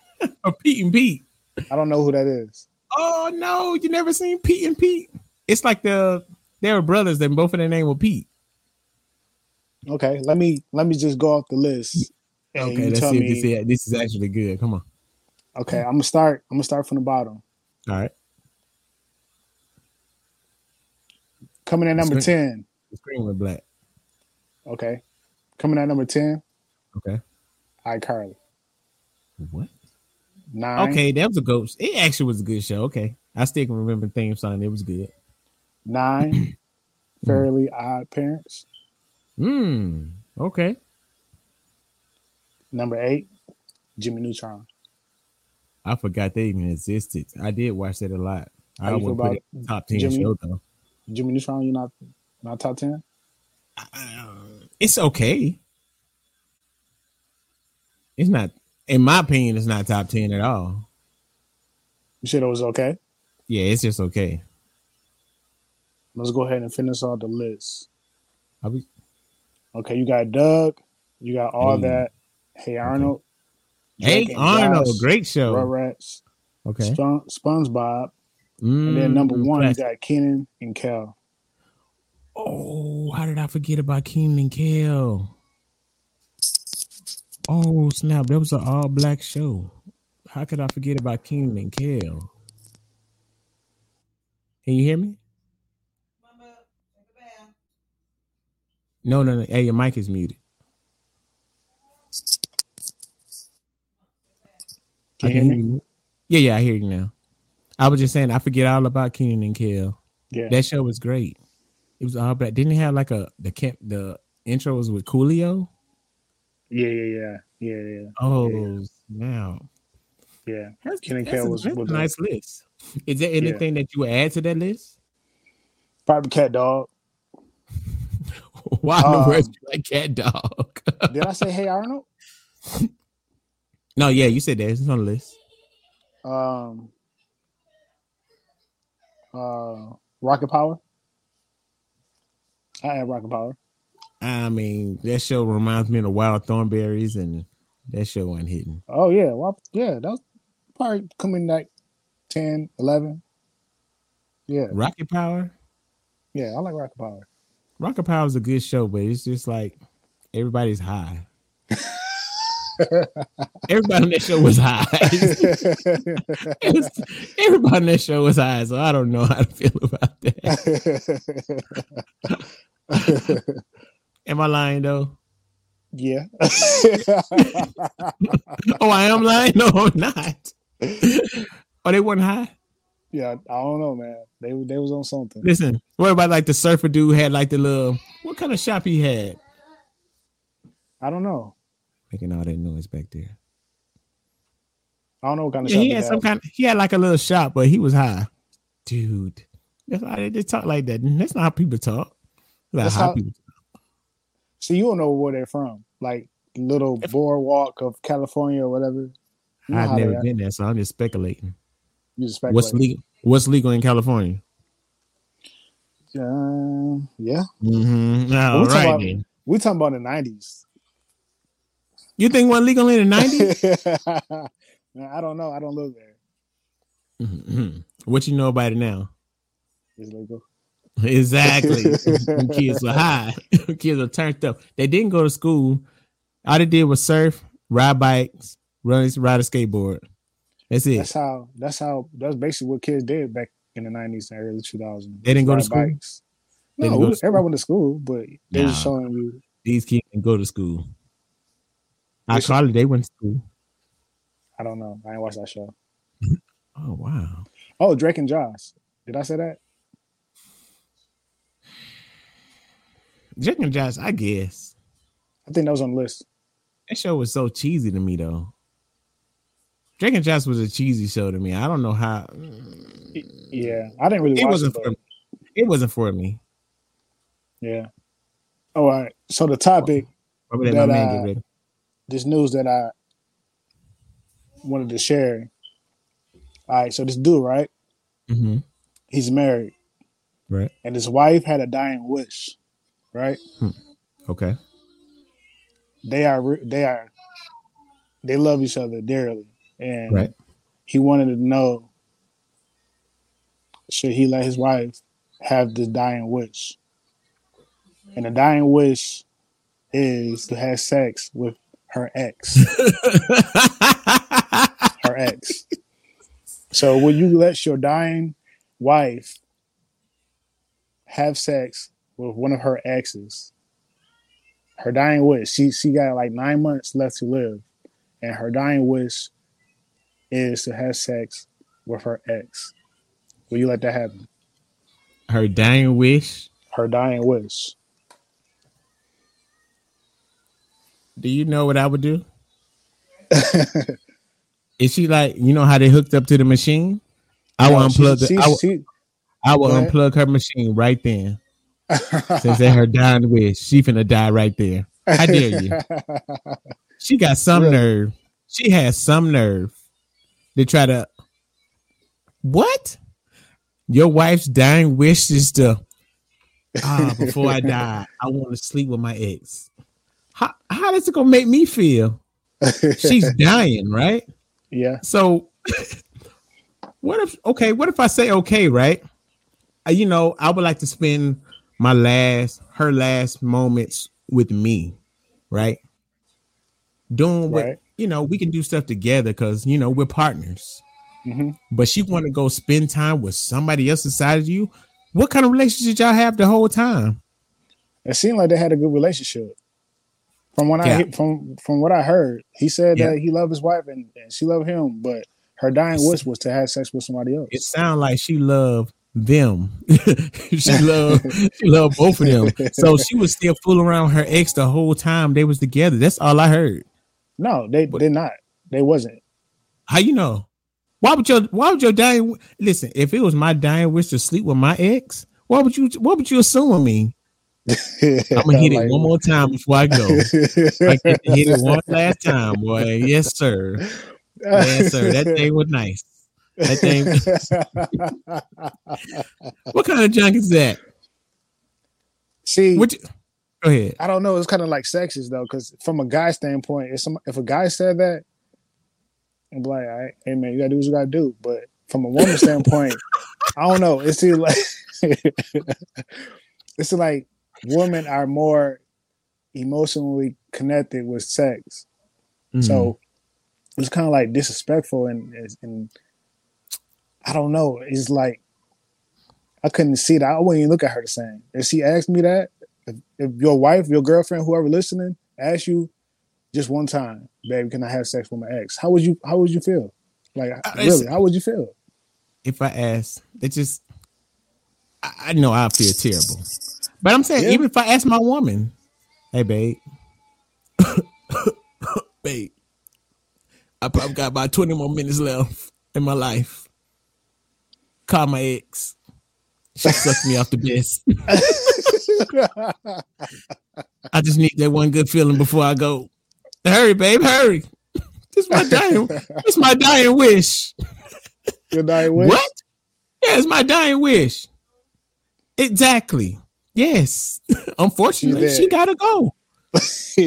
Pete and Pete. I don't know who that is. Oh, no. You never seen Pete and Pete? It's like they were brothers, then both of their name were Pete. Okay, let me just go off the list. Okay, let's see if this is actually good. Come on. Okay, I'm gonna start from the bottom. All right. Coming at number 10. The screen went black. Okay. Coming at number 10. Okay. iCarly. What? 9. Okay, that was a ghost. It actually was a good show. Okay, I still can remember the theme song. It was good. 9. Fairly Odd Parents. Okay. Number 8, Jimmy Neutron. I forgot they even existed. I did watch that a lot. I would put it in top 10 show though. Jimmy Neutron, you not top 10? It's okay. It's not, in my opinion, it's not top 10 at all. You said it was okay? Yeah, it's just okay. Let's go ahead and finish off the list. Okay, you got Doug. You got All That. Hey Arnold. Okay. Hey Arnold, Josh, great show. Rugrats. Okay. SpongeBob. And then number 1, you got Kenan and Kel. Oh, how did I forget about Kenan and Kel? Oh, snap. That was an all-black show. How could I forget about Kenan and Kel? Can you hear me? No. Hey, your mic is muted. Can you hear me? Yeah, I hear you now. I was just saying, I forget all about Kenan and Kel. Yeah. That show was great. It was all black. Didn't it have like the intro was with Coolio? Yeah. Oh, now. Yeah. Kenan and Kel was a nice list. Is there anything that you would add to that list? Probably CatDog. Why in the world do you like CatDog? Did I say Hey Arnold? No, yeah, you said that. It's on the list. Rocket Power. I had Rocket Power. I mean, that show reminds me of Wild Thornberries, and that show wasn't hitting. Oh, yeah. Well, yeah, that was probably coming like 10, 11. Yeah. Rocket Power? Yeah, I like Rocket Power. Rocket Power is a good show, but it's just like everybody's high. Everybody on that show was high. Everybody on that show was high, so I don't know how to feel about that. Am I lying, though? Yeah. Oh, I am lying? No, I'm not. Oh, they weren't high? Yeah, I don't know, man. They was on something. Listen, what about like the surfer dude had like the little, what kind of shop he had? I don't know. Making all that noise back there. I don't know what kind of shop he had. He had like a little shop, but he was high. Dude, that's why they just talk like that. That's not how people talk. That's how people talk. So you don't know where they're from. Like little boardwalk of California or whatever. I've never been there, so I'm just speculating. You're just speculating. What's legal in California? Yeah. Mm-hmm. We're talking about the 90s. You think one legal in the 90s? I don't know. I don't live there. Mm-hmm. What you know about it now? It's legal. Exactly. Kids are high. Kids are turned up. They didn't go to school. All they did was surf, ride bikes, ride a skateboard. That's it. That's basically what kids did back in the 90s and early 2000s. They didn't go to school. Bikes. No, everybody went to school, but they were showing you. These kids didn't go to school. I call it they went to school. I don't know. I didn't watch that show. Oh, wow. Oh, Drake and Josh. Did I say that? Drake and Josh, I guess. I think that was on the list. That show was so cheesy to me, though. Drake and Josh was a cheesy show to me. I don't know how. Yeah, I didn't really watch it. It wasn't for me. Yeah. All right. So the topic this news that I wanted to share. All right. So this dude, right? Mm-hmm. He's married. Right. And his wife had a dying wish. Right. Okay. They love each other dearly, and right. He wanted to know, should he let his wife have this dying wish? And the dying wish is to have sex with her ex. Her ex. So will you let your dying wife have sex with one of her exes? Her dying wish. She got like 9 months left to live, and her dying wish is to have sex with her ex. Will you let that happen? Her dying wish? Her dying wish. Do you know what I would do? Is she like, you know how they hooked up to the machine? I will unplug her machine right then. Since that her dying wish, she finna die right there. I dare you. She got some nerve. She has some nerve to try to. What? Your wife's dying wish is to. Before I die, I want to sleep with my ex. How is it gonna make me feel? She's dying, right? Yeah. So, what if I say okay, right? You know, I would like to spend her last moments with me, right? Doing what, right. You know, we can do stuff together because, you know, we're partners. Mm-hmm. But she want to go spend time with somebody else inside of you. What kind of relationship y'all have the whole time? It seemed like they had a good relationship. From what I heard, he said that he loved his wife and she loved him, but her dying wish was to have sex with somebody else. It sounded like she loved them. she loved both of them. So she was still fooling around her ex the whole time they was together. That's all I heard. No, they're not. They wasn't. How you know? Why would your dying? Listen, if it was my dying wish to sleep with my ex, why would you assume of me? I'm gonna hit it one more time before I go. I get to hit it one last time, boy. Yes, sir. Yes, sir. That thing was nice. That thing. What kind of junk is that? See, go ahead. I don't know. It's kind of like sexist though, because from a guy's standpoint, if a guy said that, I'm like, all right, hey man, you gotta do what you gotta do. But from a woman's standpoint, I don't know. It's like women are more emotionally connected with sex, so it's kind of like disrespectful and I don't know. It's like I couldn't see that. I wouldn't even look at her the same. If she asked me that, if your wife, your girlfriend, whoever listening, asked you just one time, baby, can I have sex with my ex? How would you feel? Like really, how would you feel? If I asked, I know I feel terrible. But I'm saying, even if I ask my woman, hey babe, babe, I probably got about 20 more minutes left in my life. Call my ex. She sucked me off the best. I just need that one good feeling before I go. Hurry, babe, hurry. It's my dying. It's my dying wish. Your dying wish? What? Yeah, it's my dying wish. Exactly. Yes. Unfortunately, she gotta go. So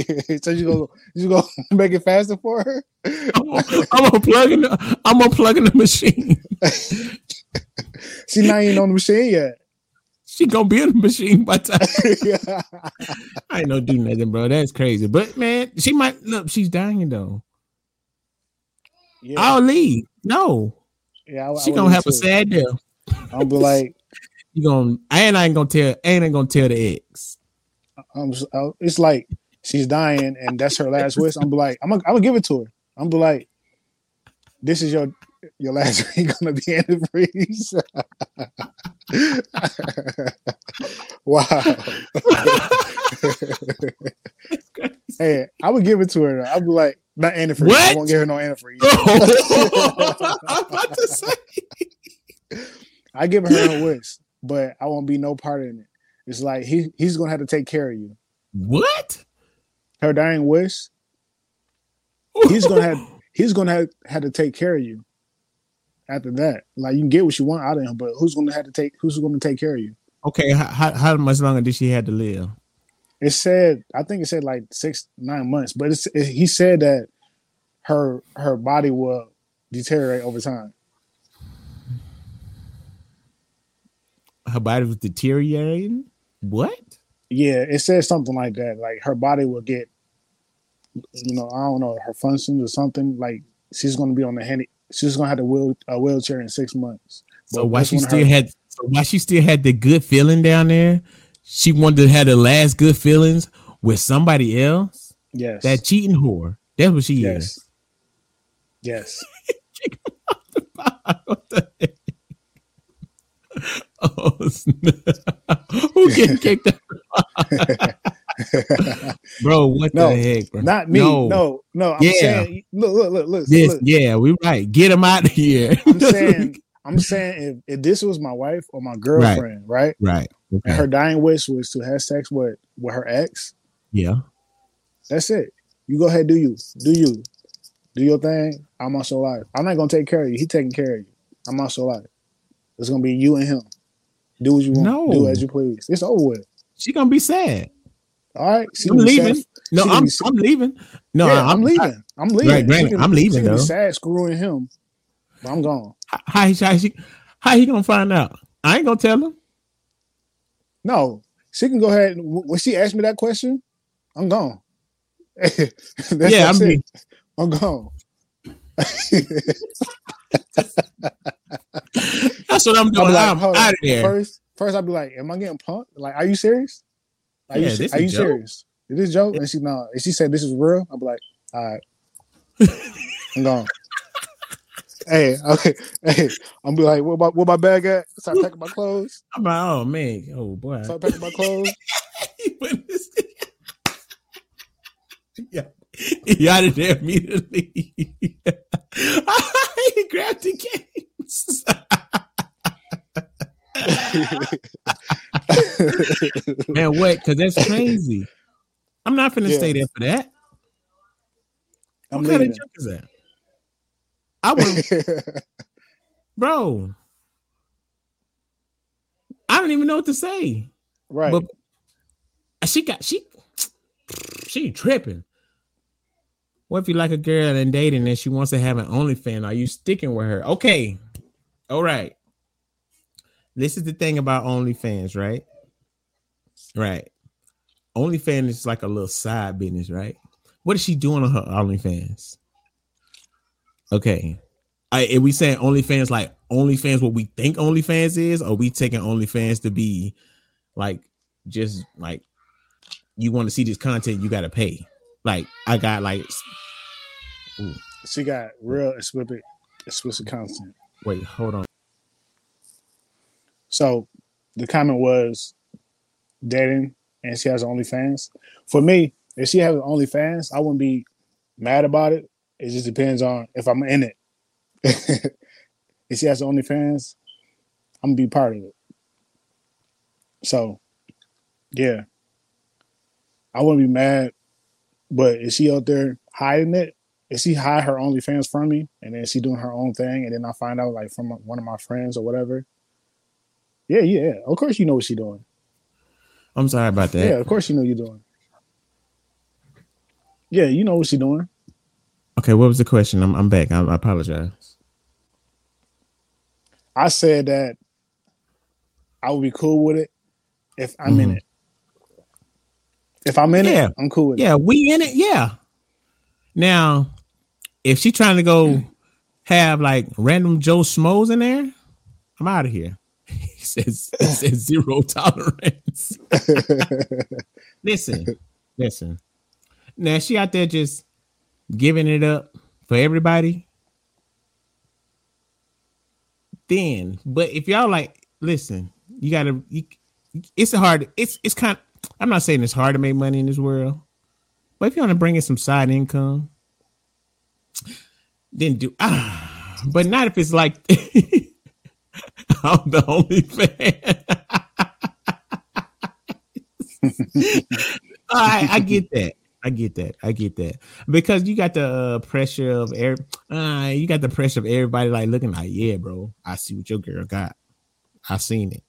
you gonna make it faster for her? I'm gonna plug in the machine. She not even on the machine yet. She gonna be in the machine by time. Yeah. I ain't no do nothing, bro. That's crazy. But man, she might look. She's dying though. Yeah. I'll leave. No. Yeah, she gonna have a sad death. I'll be like, you gonna and I ain't gonna tell. Ain't gonna tell the ex. It's like she's dying and that's her last wish. I'm like, I'm gonna give it to her. I'm like, this is your last ring gonna be antifreeze. Wow. Hey, I would give it to her. I'd be like, not antifreeze. What? I won't give her no antifreeze. I'm about to say. I give her her wish, but I won't be no part in it. It's like he's gonna have to take care of you. What? Her dying wish. He's gonna have to take care of you. After that, like you can get what you want out of him, but who's gonna take care of you? Okay, how much longer did she have to live? It said, I think it said like 6-9 months, but he said that her body will deteriorate over time. Her body was deteriorating? What? Yeah, it says something like that. Like her body will get, I don't know, her functions or something. Like she's going to be on the handy. She's going to have a wheelchair in 6 months. So why she still had the good feeling down there? She wanted to have the last good feelings with somebody else. Yes, that cheating whore. That's what she is. Yes. Oh, who getting kicked out? Bro, what the heck, bro? Not me. No. I'm saying, look. Yes, look. Yeah, we right. Get him out of here. I'm saying, if this was my wife or my girlfriend, right? Okay. And her dying wish was to have sex with her ex. Yeah, that's it. You go ahead, do you, do your thing. I'm also alive. I'm not gonna take care of you. He taking care of you. I'm also alive. It's gonna be you and him. Do what you want. No. Do as you please. It's over with. She gonna be sad. All right. I'm leaving. No, I'm leaving. No, I'm leaving. I'm leaving. I'm leaving. She's sad screwing him. But I'm gone. How he gonna find out? I ain't gonna tell him. No, she can go ahead. And when she asked me that question, I'm gone. I'm gone. That's what I'm doing. I'm out of there. First, I'd be like, "Am I getting punked? Like, are you serious? Are you serious? Is this joke?" And she said, "This is real." I'd be like, "All right, I'm gone." Hey, I'm be like, "What my bag at?" Start packing my clothes. I'm like, "Oh man, oh boy." Start packing my clothes. Yeah. He out of there immediately. He grabbed the games. Man, what? Because that's crazy. I'm not finna stay there for that. What kind of joke is that? I would, bro. I don't even know what to say. Right, but she tripping. What if you like a girl and dating and she wants to have an OnlyFans? Are you sticking with her? Okay. All right. This is the thing about OnlyFans, right? Right. OnlyFans is like a little side business, right? What is she doing on her OnlyFans? Okay. Are we saying OnlyFans like OnlyFans what we think OnlyFans is? Or are we taking OnlyFans to be like, just like, you want to see this content, you got to pay? Like, I got like, ooh. She got real explicit content. Wait, hold on. So the comment was dating and she has OnlyFans. For me, if she has OnlyFans, I wouldn't be mad about it. It just depends on if I'm in it. If she has OnlyFans, I'm going to be part of it. So, yeah. I wouldn't be mad. But is she out there hiding it? If she hide her OnlyFans from me, and then she doing her own thing, and then I find out like from one of my friends or whatever. Yeah. Of course you know what she doing. I'm sorry about that. Yeah, of course you know you're doing. Yeah, you know what she doing. Okay, what was the question? I'm back. I apologize. I said that I would be cool with it if I'm in it. If I'm in it, I'm cool with it. Yeah, we in it. Yeah. Now, if she trying to go have like random Joe Schmoes in there, I'm out of here. It says zero tolerance. Listen. Now she out there just giving it up for everybody. Then, but if y'all like, listen, you gotta. It's kind of, I'm not saying it's hard to make money in this world, but if you want to bring in some side income, then do. But not if it's like. I'm the only fan. I get that. I get that because you got the pressure of everybody like looking like, yeah, bro, I see what your girl got. I seen it.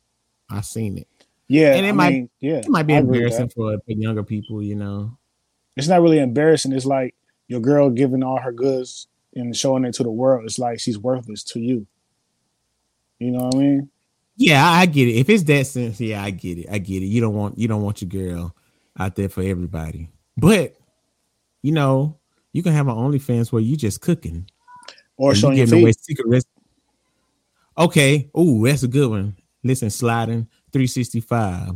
Yeah, and it might be embarrassing for younger people, you know. It's not really embarrassing. It's like your girl giving all her goods and showing it to the world. It's like she's worthless to you. You know what I mean? Yeah, I get it. If it's that sense, yeah, I get it. You don't want your girl out there for everybody. But you know, you can have an OnlyFans where you just cooking or showing your away secret recipe. Okay, ooh, that's a good one. Listen, sliding 365.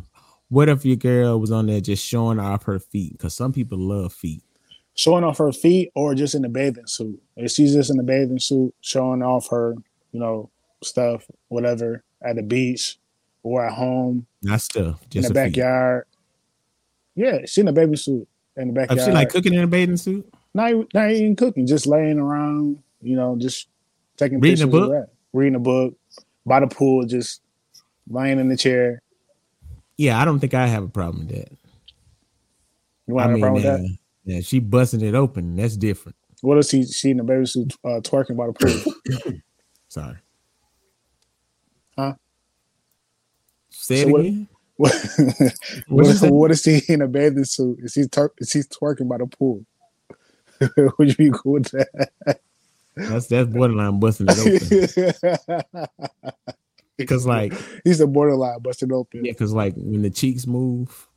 What if your girl was on there just showing off her feet? Because some people love feet. Showing off her feet, or just in the bathing suit. If she's just in the bathing suit, showing off her, you know, stuff, whatever, at the beach or at home. Not stuff, just in the backyard. Feet. Yeah, she in a baby suit in the backyard. Is she like cooking in a bathing suit? Not even cooking, just laying around, you know, just taking reading pictures. Reading a book, by the pool, just laying in the chair. Yeah, I don't think I have a problem with that. You want to have a problem with that? Yeah, she busting it open. That's different. What if she in the baby suit twerking by the pool? Sorry. Huh? Say it again. What is he in a bathing suit? Is he twerking by the pool? Would you be cool with that? That's borderline busting it open. Because like he's a borderline busting open. Yeah, because like when the cheeks move,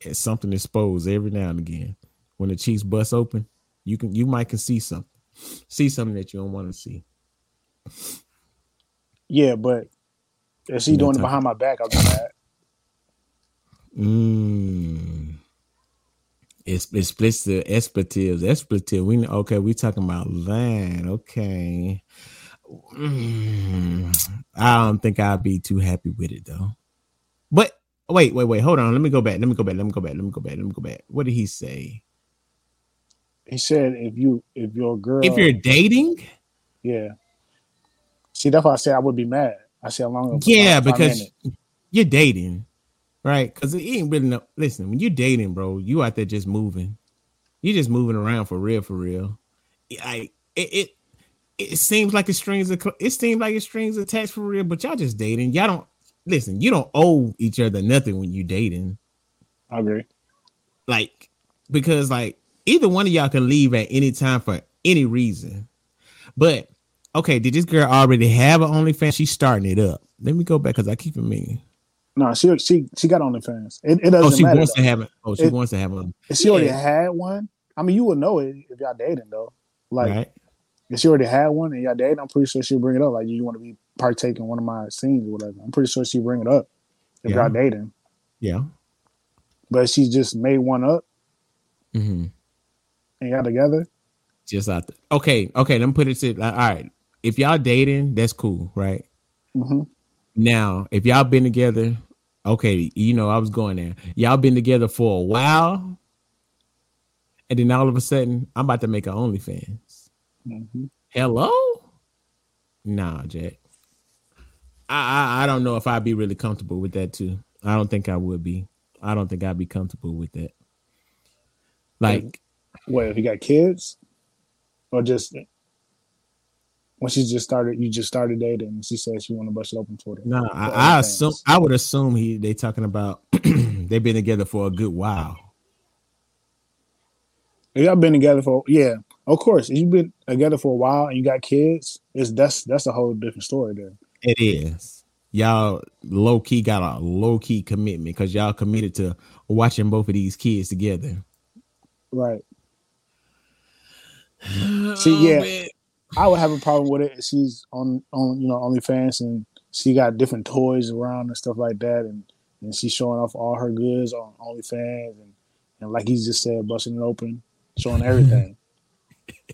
it's something exposed every now and again. When the cheeks bust open, you might see something. See something that you don't want to see. Yeah, but if she's doing it behind my back, I'm mad. It splits the expletives. We talking about that. Okay. I don't think I'd be too happy with it though. But wait, hold on. Let me go back. What did he say? He said if you're dating, yeah. See, that's why I said I would be mad. I said long ago. Yeah, because you're dating, right? Because it ain't really no. Listen, when you're dating, bro, you out there just moving. You're just moving around for real. It seems like strings attached for real, but y'all just dating. Y'all don't listen. You don't owe each other nothing when you dating. I agree. Like because like either one of y'all can leave at any time for any reason, but. Okay, did this girl already have an OnlyFans? She's starting it up. Let me go back because I keep it mean. No, she got OnlyFans. It doesn't matter. She wants to have one. If she already had one, I mean, you would know it if y'all dating though. Like, right. If she already had one and y'all dating, I'm pretty sure she'll bring it up. Like, you want to be partaking one of my scenes or whatever. I'm pretty sure she bring it up if y'all dating. Yeah. But she just made one up. Mm-hmm. And y'all together. Just out there. Okay. Let me put it to. Like, all right. If y'all dating, that's cool, right? Mm-hmm. Now, if y'all been together, okay, you know, I was going there. Y'all been together for a while, and then all of a sudden, I'm about to make an OnlyFans. Mm-hmm. Hello? Nah, Jack. I don't know if I'd be really comfortable with that, too. I don't think I would be. I don't think I'd be comfortable with that. Like... Wait, if you got kids? or just when she just started, you just started dating, and she said she wanted to bust it open for them. No, I would assume they talking about they've been together for a good while. If y'all been together for of course. If you've been together for a while and you got kids, that's a whole different story there. It is. Y'all low key got a low key commitment because y'all committed to watching both of these kids together. Right. Man. I would have a problem with it. She's on OnlyFans and she got different toys around and stuff like that, and she's showing off all her goods on OnlyFans and like he just said, busting it open. Showing everything.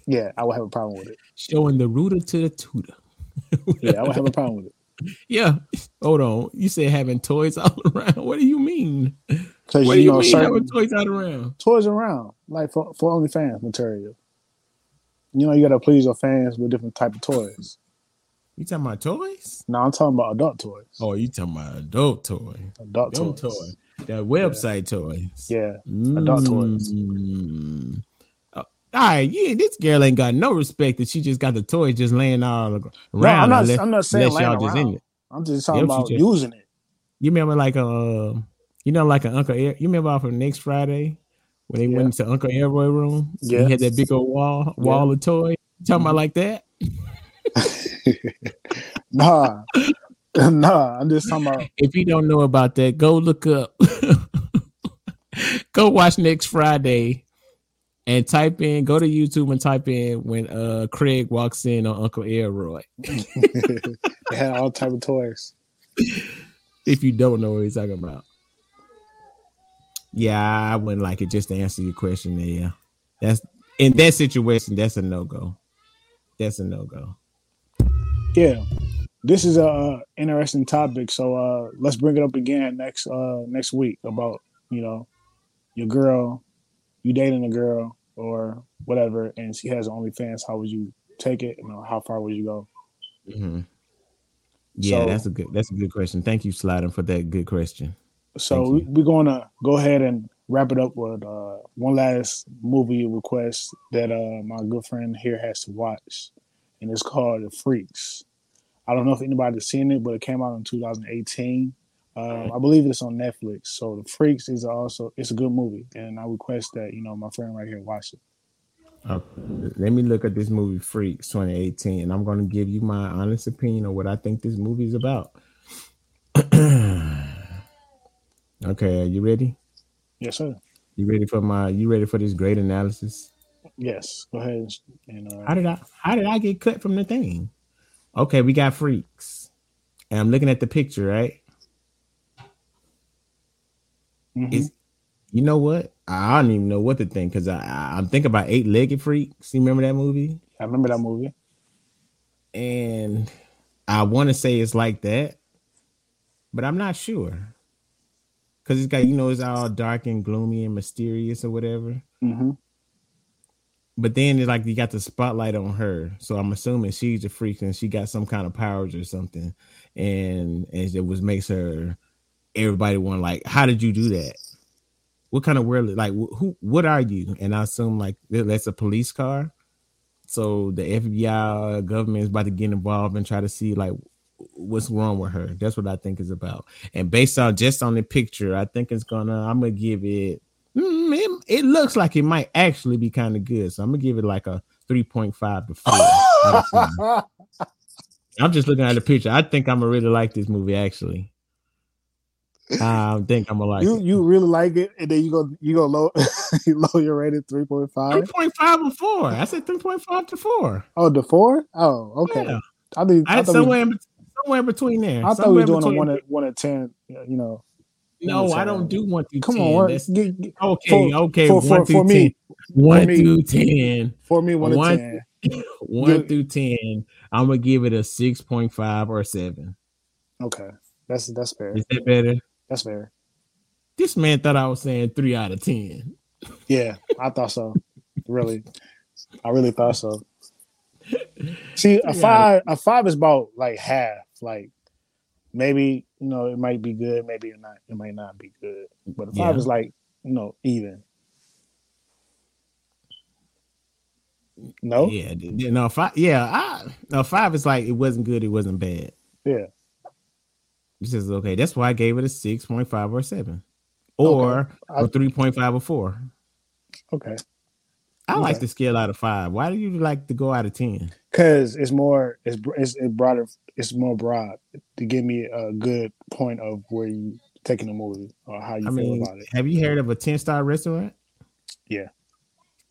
Yeah, I would have a problem with it. Showing the rooter to the tutor. Yeah, I would have a problem with it. Yeah. Hold on. You said having toys all around. What do you mean? What do you mean having toys all around? Toys around. Like for OnlyFans material. You know, you got to please your fans with different type of toys. You talking about toys? No, I'm talking about adult toys. Oh, you talking about adult toys. Adult toys. That website toys. Yeah. Adult toys. Mm. All right, yeah, this girl ain't got no respect that she just got the toys just laying all around. No, I'm not saying laying y'all around. Just in it. I'm just talking about using it. You remember like an Uncle Air? You remember off of Next Friday when they went to Uncle Airboy room? Yeah. He had that big old wall of toys. You talking about like that? Nah, I'm just talking about. If you don't know about that, go look up. Go watch Next Friday. And go to YouTube and type in when Craig walks in on Uncle Elroy. They had all type of toys. If you don't know what he's talking about. Yeah, I wouldn't like it, just to answer your question. Yeah, that's in that situation, that's a no-go. That's a no-go. Yeah, this is an interesting topic. So let's bring it up again next week about, your girl, you dating a girl, or whatever, and she has OnlyFans, how would you take it? How far would you go? Mm-hmm. Yeah, so, that's a good question. Thank you, Slider, for that good question. So we're going to go ahead and wrap it up with one last movie request that my good friend here has to watch, and it's called The Freaks. I don't know if anybody's seen it, but it came out in 2018. I believe it's on Netflix. So The Freaks is it's a good movie, and I request that my friend right here watch it. Let me look at this movie, Freaks 2018, and I'm going to give you my honest opinion on what I think this movie is about. Okay, are you ready? Yes, sir. You ready for this great analysis? Yes. Go ahead. And, how did I get cut from the thing? Okay, we got Freaks, and I'm looking at the picture, right? Mm-hmm. You know what? I don't even know what to think because I'm thinking about Eight-Legged Freaks. You remember that movie? I remember that movie. And I want to say it's like that, but I'm not sure because it's got, it's all dark and gloomy and mysterious or whatever. Mm-hmm. But then it's like you got the spotlight on her, so I'm assuming she's a freak and she got some kind of powers or something, and it was makes her. Everybody want like, how did you do that? What kind of world? Like, who? What are you? And I assume like that's a police car. So the FBI government is about to get involved and try to see like what's wrong with her. That's what I think is about. And based on just on the picture, I think I'm gonna give it. It looks like it might actually be kind of good. So I'm gonna give it like a 3.5 to 4. I'm just looking at the picture. I think I'm gonna really like this movie actually. I think I'm gonna like it. You really like it, and then you go low. You lower your rating 3.5. 3.5 or 4. I said 3.5 to 4. Oh, the 4? Oh, okay. Yeah. I thought somewhere in between there. I thought we were doing a 1 to 10. No, I don't do 1 through 10. Come on, okay. For me, 1 to 10. 1 through 10. I'm gonna give it a 6.5 or 7. Okay, that's fair. Is that better? That's fair. This man thought I was saying 3 out of 10. Yeah, I thought so. Really, I really thought so. See, a five is about like half. Like maybe it might be good, maybe it not. It might not be good, but a five is like even. No. Yeah. No. Five. Yeah. Five is like it wasn't good. It wasn't bad. Yeah. It's just okay. That's why I gave it a 6.5 or 7, or 3.5 or 4. Okay. I like the scale out of 5. Why do you like to go out of 10? Because it's more. It's broader. It's more broad to give me a good point of where you taking a movie or how you feel about it. Have you heard of a 10-star restaurant? Yeah.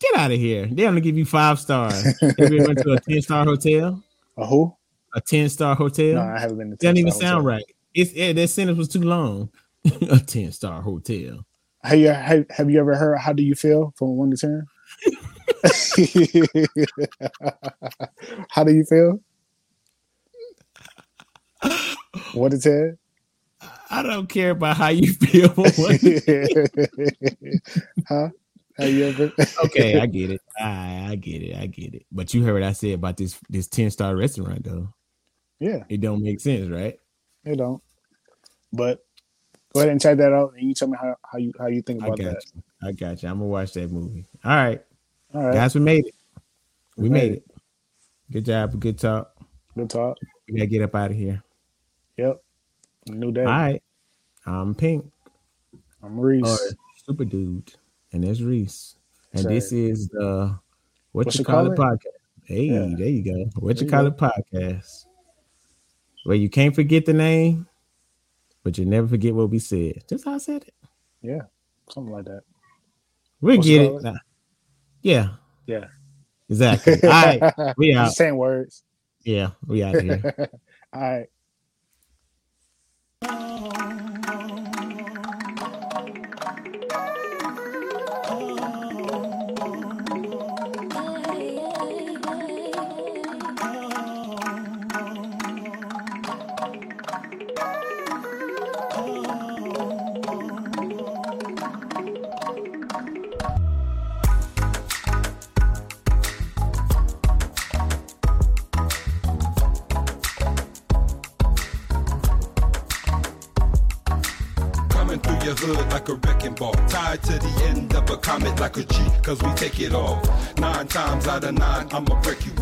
Get out of here. They only give you 5 stars. Have you ever been to a 10-star hotel? A who? A 10-star hotel? No, I haven't been to a 10-star hotel. Doesn't even sound right. That sentence was too long. A 10-star hotel. Have you ever heard how do you feel from 1 to 10? How do you feel? 1 to 10? I don't care about how you feel. Huh? Okay, I get it. But you heard what I said about this 10-star restaurant, though. Yeah. It don't make sense, right? It don't. But go ahead and check that out, and you tell me how you think about that. I got you. I'm going to watch that movie. All right. Guys, we made it. We made it. Good job. Good talk. We got to get up out of here. Yep. New day. All right. I'm Pink. I'm Reese. Super Dude. And there's Reese. And Sorry. This is the What You Call It podcast. Hey, yeah. There you go. What You Call It podcast. Where you can't forget the name, but you never forget what we said. Just how I said it. Yeah. Something like that. We'll get it. Nah. Yeah. Yeah. Exactly. All right. We out. Same words. Yeah. We out here. All right. Like a wrecking ball, tied to the end of a comet like a G, cause we take it all. 9 times out of 9, I'ma break you